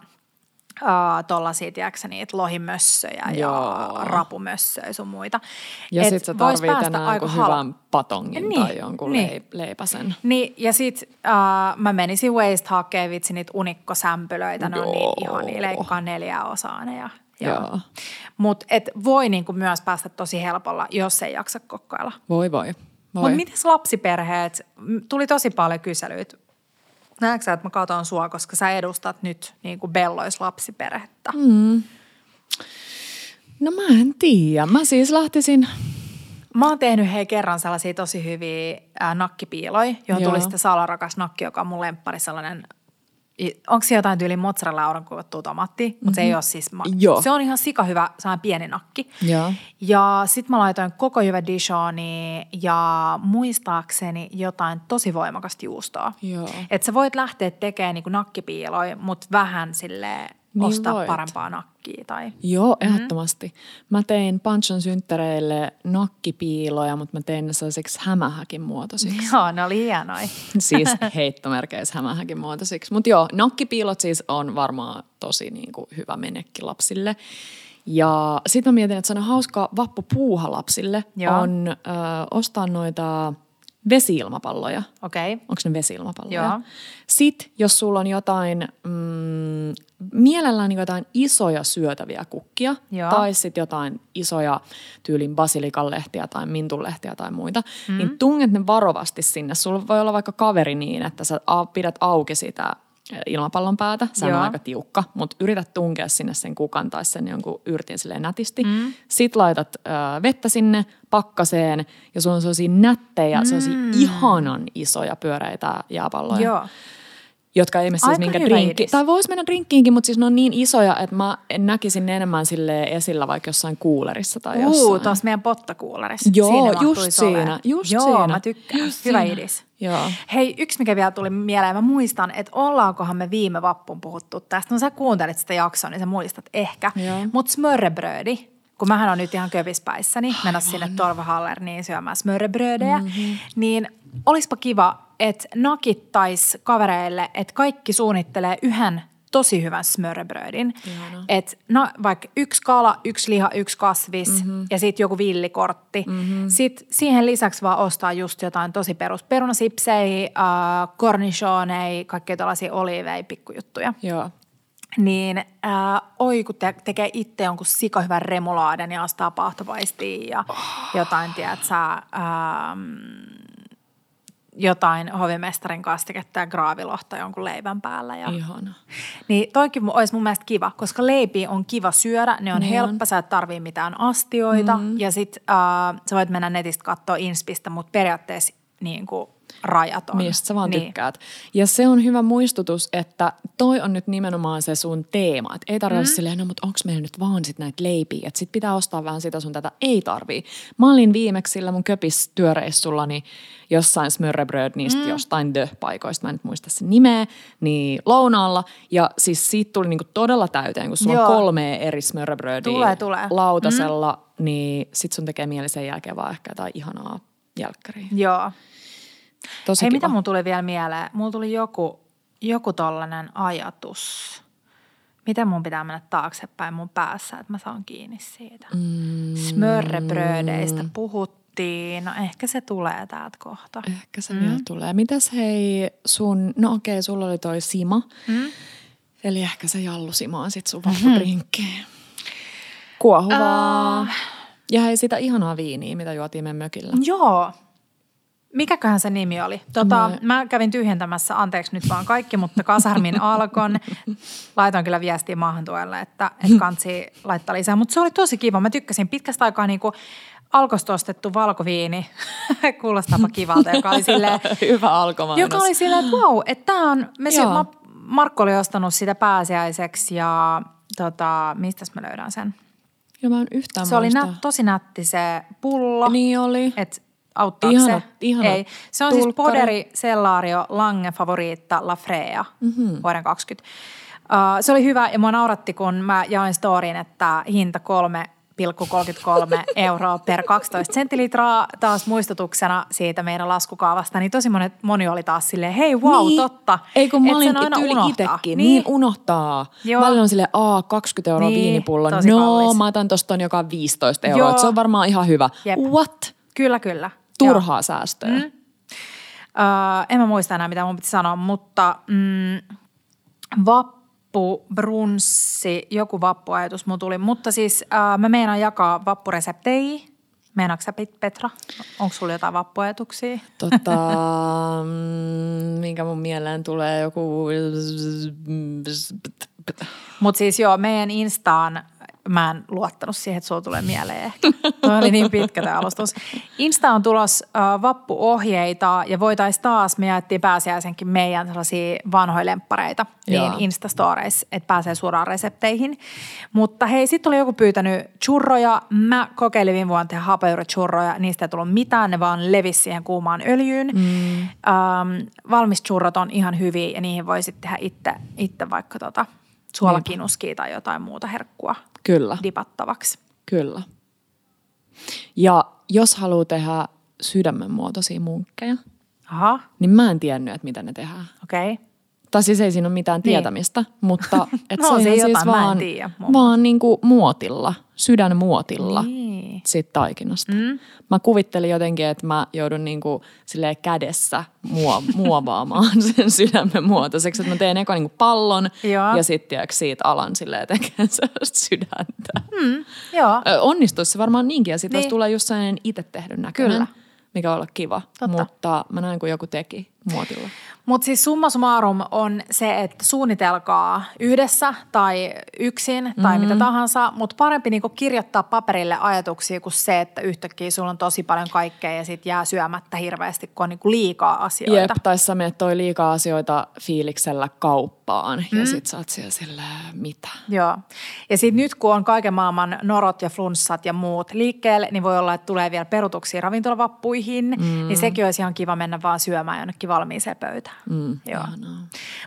tuollaisia, tiedätkö niitä lohimössöjä ja rapumössöjä sun muita. Ja sitten sä tarvii tänään hyvän patongin tai jonkun leipäsen. Niin, ja sitten mä menisin Waste hakemaan vitsi niitä unikkosämpylöitä, ne on niin ihania, leikkaa 4 osaa ne. Mutta voi niinku myös päästä tosi helpolla, jos ei jaksa kokkailla. Voi. Mutta mites lapsiperheet, tuli tosi paljon kyselyitä. Näetkö sä, että mä katson sua, koska sä edustat nyt niin kuin belloislapsiperhettä? No mä en tiedä. Mä siis lähtisin. Mä oon tehnyt kerran sellaisia tosi hyviä nakkipiiloja, johon tuli sitten salarakas nakki, joka on mun lemppari sellainen. Onko se jotain tyyliin mozzarella-auran kuivattua tomaattia, mutta se ei ole siis se on ihan sikahyvä, sellainen pieni nakki. Ja sit mä laitoin koko jyvä Dijonia ja muistaakseni jotain tosi voimakasta juustoa. Että sä voit lähteä tekemään niinku nakkipiiloja, mutta vähän silleen niin ostaa parempaa nakkia tai. Joo, ehdottomasti. Mä tein Panchon synttäreille nakkipiiloja, mutta mä tein ne sellaisiksi hämähäkin muotoisiksi. Joo, ne oli hienoja. Siis heittomerkeissä hämähäkin muotoisiksi. Mutta joo, nakkipiilot siis on varmaan tosi niinku hyvä menekki lapsille. Ja sit mä mietin, että se on hauska vappupuuha lapsille. Joo. On ostaa noita vesi-ilmapalloja. Okei. Okay. Onko ne vesi-ilmapalloja? Joo. Sitten, jos sulla on jotain, mielellään jotain isoja syötäviä kukkia, joo, tai sitten jotain isoja tyylin basilikanlehtiä tai mintunlehtiä tai muita, niin tunget ne varovasti sinne. Sulla voi olla vaikka kaveri niin, että sä pidät auki sitä ilmapallon päätä. Se on aika tiukka, mutta yritä tunkea sinne sen kukan tai sen jonkun yrtin silleen nätisti. Sitten laitat vettä sinne pakkaseen ja sulla on sellaisia nättejä, sellaisia ihanan isoja pyöreitä jääpalloja. Joo. Jotka ei mene siis minkä drinkkiin. Tai voisi mennä drinkkiinkin, mutta siis ne on niin isoja, että mä näkisin ne enemmän silleen esillä vaikka jossain kuulerissa tai jossain. Tuossa meidän pottakuulerissa. Joo, just siinä. Joo, mä tykkään. Hyvä idis. Joo. Hei, yksi mikä vielä tuli mieleen, mä muistan, että ollaankohan me viime vappun puhuttu tästä. No sä kuuntelit sitä jaksoa, niin sä muistat ehkä. Mutta smörrebrödi, kun mähän on nyt ihan köpispäissäni, menossa sinne Torvahallerniin syömään smörrebrödejä, niin olispa kiva, että nakittaisi kavereille, että kaikki suunnittelee yhden tosi hyvän smörrebrödin. Että vaikka 1 kala, 1 liha, 1 kasvis ja sitten joku villikortti. Sitten siihen lisäksi vaan ostaa just jotain tosi perunasipsejä, cornichoneja, kaikkia tällaisia oliiveja, pikkujuttuja. Joo. Niin oi kun tekee itse jonkun sikohyvän remulaaden ja ostaa paahtopaistia ja jotain, tiedätkö, jotain hovimestarin kastiketta ja graavilohta jonkun leivän päällä. Ja. Ihana. Niin toikin olisi mun mielestä kiva, koska leipiä on kiva syödä, ne on helppo, sä et tarvii mitään astioita ja sit sä voit mennä netistä katsoa Inspistä, mutta periaatteessa niin kuin rajaton. Mistä sä vaan tykkäät. Ja se on hyvä muistutus, että toi on nyt nimenomaan se sun teema. Et ei tarvitse silleen, no mutta onks meillä nyt vaan sit näitä leipiä? Et sit pitää ostaa vähän sitä sun tätä. Ei tarvii. Mä olin viimeksi sillä mun köpistyöreissullani jossain Smörrebrödnistä, jostain paikoista, mä en nyt muista sen nimeä, niin lounaalla. Ja siis siitä tuli niinku todella täyteen, kun sulla on 3 eri Smörrebrödiä lautasella, niin sit sun tekee mieli sen jälkeen vaan ehkä jotain ihanaa jälkkäriä. Joo. Tosi Hei, kiva. Mitä mun tuli vielä mieleen? Mulla tuli joku tollainen ajatus. Miten mun pitää mennä taaksepäin mun päässä, että mä saan kiinni siitä? Smörrebrödeistä puhuttiin. No ehkä se tulee täältä kohta. Ehkä se vielä tulee. Mitäs hei sun, no okei, sulla oli toi sima. Eli ehkä se jallusima on sit sun vahvarinkkiin. Kuohuvaa. Ja hei sitä ihanaa viiniä, mitä juotiin meidän mökillä. Joo. Mikäköhän se nimi oli? Mä kävin tyhjentämässä, anteeksi nyt vaan kaikki, mutta Kasarmin Alkon. Laitoin kyllä viestiä maahantuelle, että kansi laittaa lisää. Mutta se oli tosi kiva. Mä tykkäsin pitkästä aikaa niin kuin Alkosta ostettu valkoviini. Kuulostaapa kivalta, joka oli silleen... Hyvä alkomainos. Joka oli silleen, että wow, että tää on... Markku oli ostanut sitä pääsiäiseksi ja mistäs mä löydän sen? Ja mä en yhtään muista. Se oli tosi nätti se pullo. Niin oli. Auttaako ihana, se? Ihana. Ei. Se on siis Poderi Sellaario Lange Favorita La Freya vuoden 2020. Se oli hyvä ja mua nauratti, kun mä jaoin storyin, että hinta 3,33 euroa per 12 senttilitraa taas muistutuksena siitä meidän laskukaavasta. Niin tosi moni oli taas silleen, hei wow, niin, totta. Ei kun mä olin tyyli itsekin, niin unohtaa. Joo. Mä olin silleen, 20 euroa niin, viinipullo. No, kallis. Mä otan tosta joka on 15 euroa, että se on varmaan ihan hyvä. Jep. What? Kyllä. Turhaa säästöä. En mä muista enää, mitä mun piti sanoa, mutta brunssi, joku vappuajatus mun tuli. Mutta siis mä meinaan jakaa vappureseptejä. Meinaatko sä, Petra? Onko sulla jotain vappuajatuksia? Minkä mun mieleen tulee joku... Mutta siis joo, meidän Instaan... Mä en luottanut siihen, että sulla tulee mieleen ehkä. Tuo oli niin pitkä tämä alustus. Insta on tulossa vappuohjeita ja voitaisiin taas, me jaettiin pääsiäisenkin meidän sellaisia vanhoja lemppareita niin Instastoreissa, että pääsee suoraan resepteihin. Mutta hei, sitten oli joku pyytänyt churroja. Mä kokeilin viime vuonna tehdä hapajuurichurroja. Niistä ei tullut mitään, ne vaan levisi siihen kuumaan öljyyn. Valmis churrot on ihan hyviä ja niihin voi sitten tehdä itse vaikka suolakinuskia tai jotain muuta herkkua. Kyllä. Dipattavaksi. Kyllä. Ja jos haluaa tehdä sydämenmuotoisia munkkeja, niin mä en tiennyt, että mitä ne tehdään. Okei. Tai siis ei siinä ole mitään tietämistä, mutta et no, se on siis vaan niinku muotilla, sydänmuotilla siitä taikinasta. Mä kuvittelin jotenkin, että mä joudun niinku silleen kädessä muovaamaan sen sydämen muotoiseksi. Että mä teen eka niinku pallon ja sitten siitä alan silleen tekemään sellaista sydäntä. Onnistuisi se varmaan niinkin ja sitten tulee just sellainen itse tehdyn näköinen. Kyllä. Mikä olla kiva, mutta mä näin, kun joku teki muotilla. Mutta siis summa summarum on se, että suunnitelkaa yhdessä tai yksin tai mitä tahansa, mutta parempi niinku kirjoittaa paperille ajatuksia kuin se, että yhtäkkiä sulla on tosi paljon kaikkea ja sit jää syömättä hirveästi, kun on niinku liikaa asioita. Jep, tai sä menet toi liikaa asioita fiiliksellä kauppaan ja sit sä oot siellä sillä mitä. Joo, ja sit nyt kun on kaiken maailman norot ja flunssat ja muut liikkeelle, niin voi olla, että tulee vielä perutuksia ravintolavappuihin. Niin sekin olisi ihan kiva mennä vaan syömään jonnekin valmiiseen pöytään.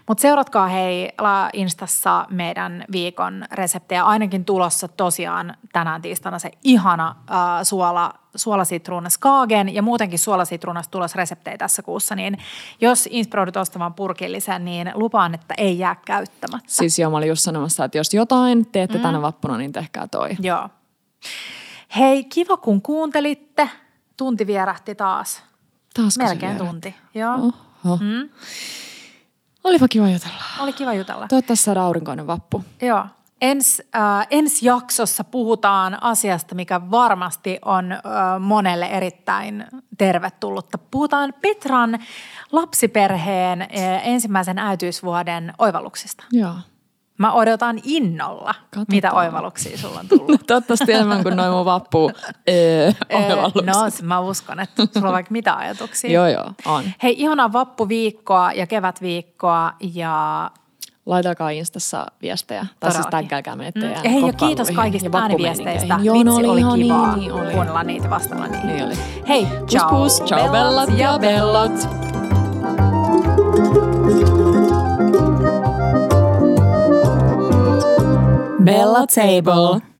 Mutta seuratkaa hei Instassa meidän viikon reseptejä. Ainakin tulossa tosiaan tänään tiistaina se ihana suolasitruunas skaagen ja muutenkin suolasitruunas tulossa reseptejä tässä kuussa. Niin jos inspiroidut ostamaan purkillisen, niin lupaan, että ei jää käyttämättä. Siis joo, mä olin just sanomassa, että jos jotain teette tänä vappuna, niin tehkää toi. Joo. Hei, kiva kun kuuntelitte. Tunti vierähti taas. Melkein tunti. Joo. Olipa kiva jutella. Oli kiva jutella. Toivottavasti saada aurinkoinen vappu. Joo. Ensi jaksossa puhutaan asiasta, mikä varmasti on monelle erittäin tervetullutta. Puhutaan Petran lapsiperheen ensimmäisen äitiysvuoden oivalluksista. Joo. Mä odotan innolla, katsotaan, mitä oivalluksia sulla on tullut. Toivottavasti enemmän kuin noin mun vappu oivallukset. No, mä uskon, että sulla on vaikka mitä ajatuksia. Joo, on. Hei, ihanaa vappuviikkoa ja kevätviikkoa ja... Laitakaa Instassa viestejä. Tai siis tägkääkää me, ettei jäänyt koppailuihin. Hei, ja kiitos kaikista ääniviesteistä. Vitsi, oli kivaa. Niin, kuunnella niitä, vastata niitä. Niin oli. Hei, ciao. Pus, pus, ciao bellat ja bellat. Bella Table.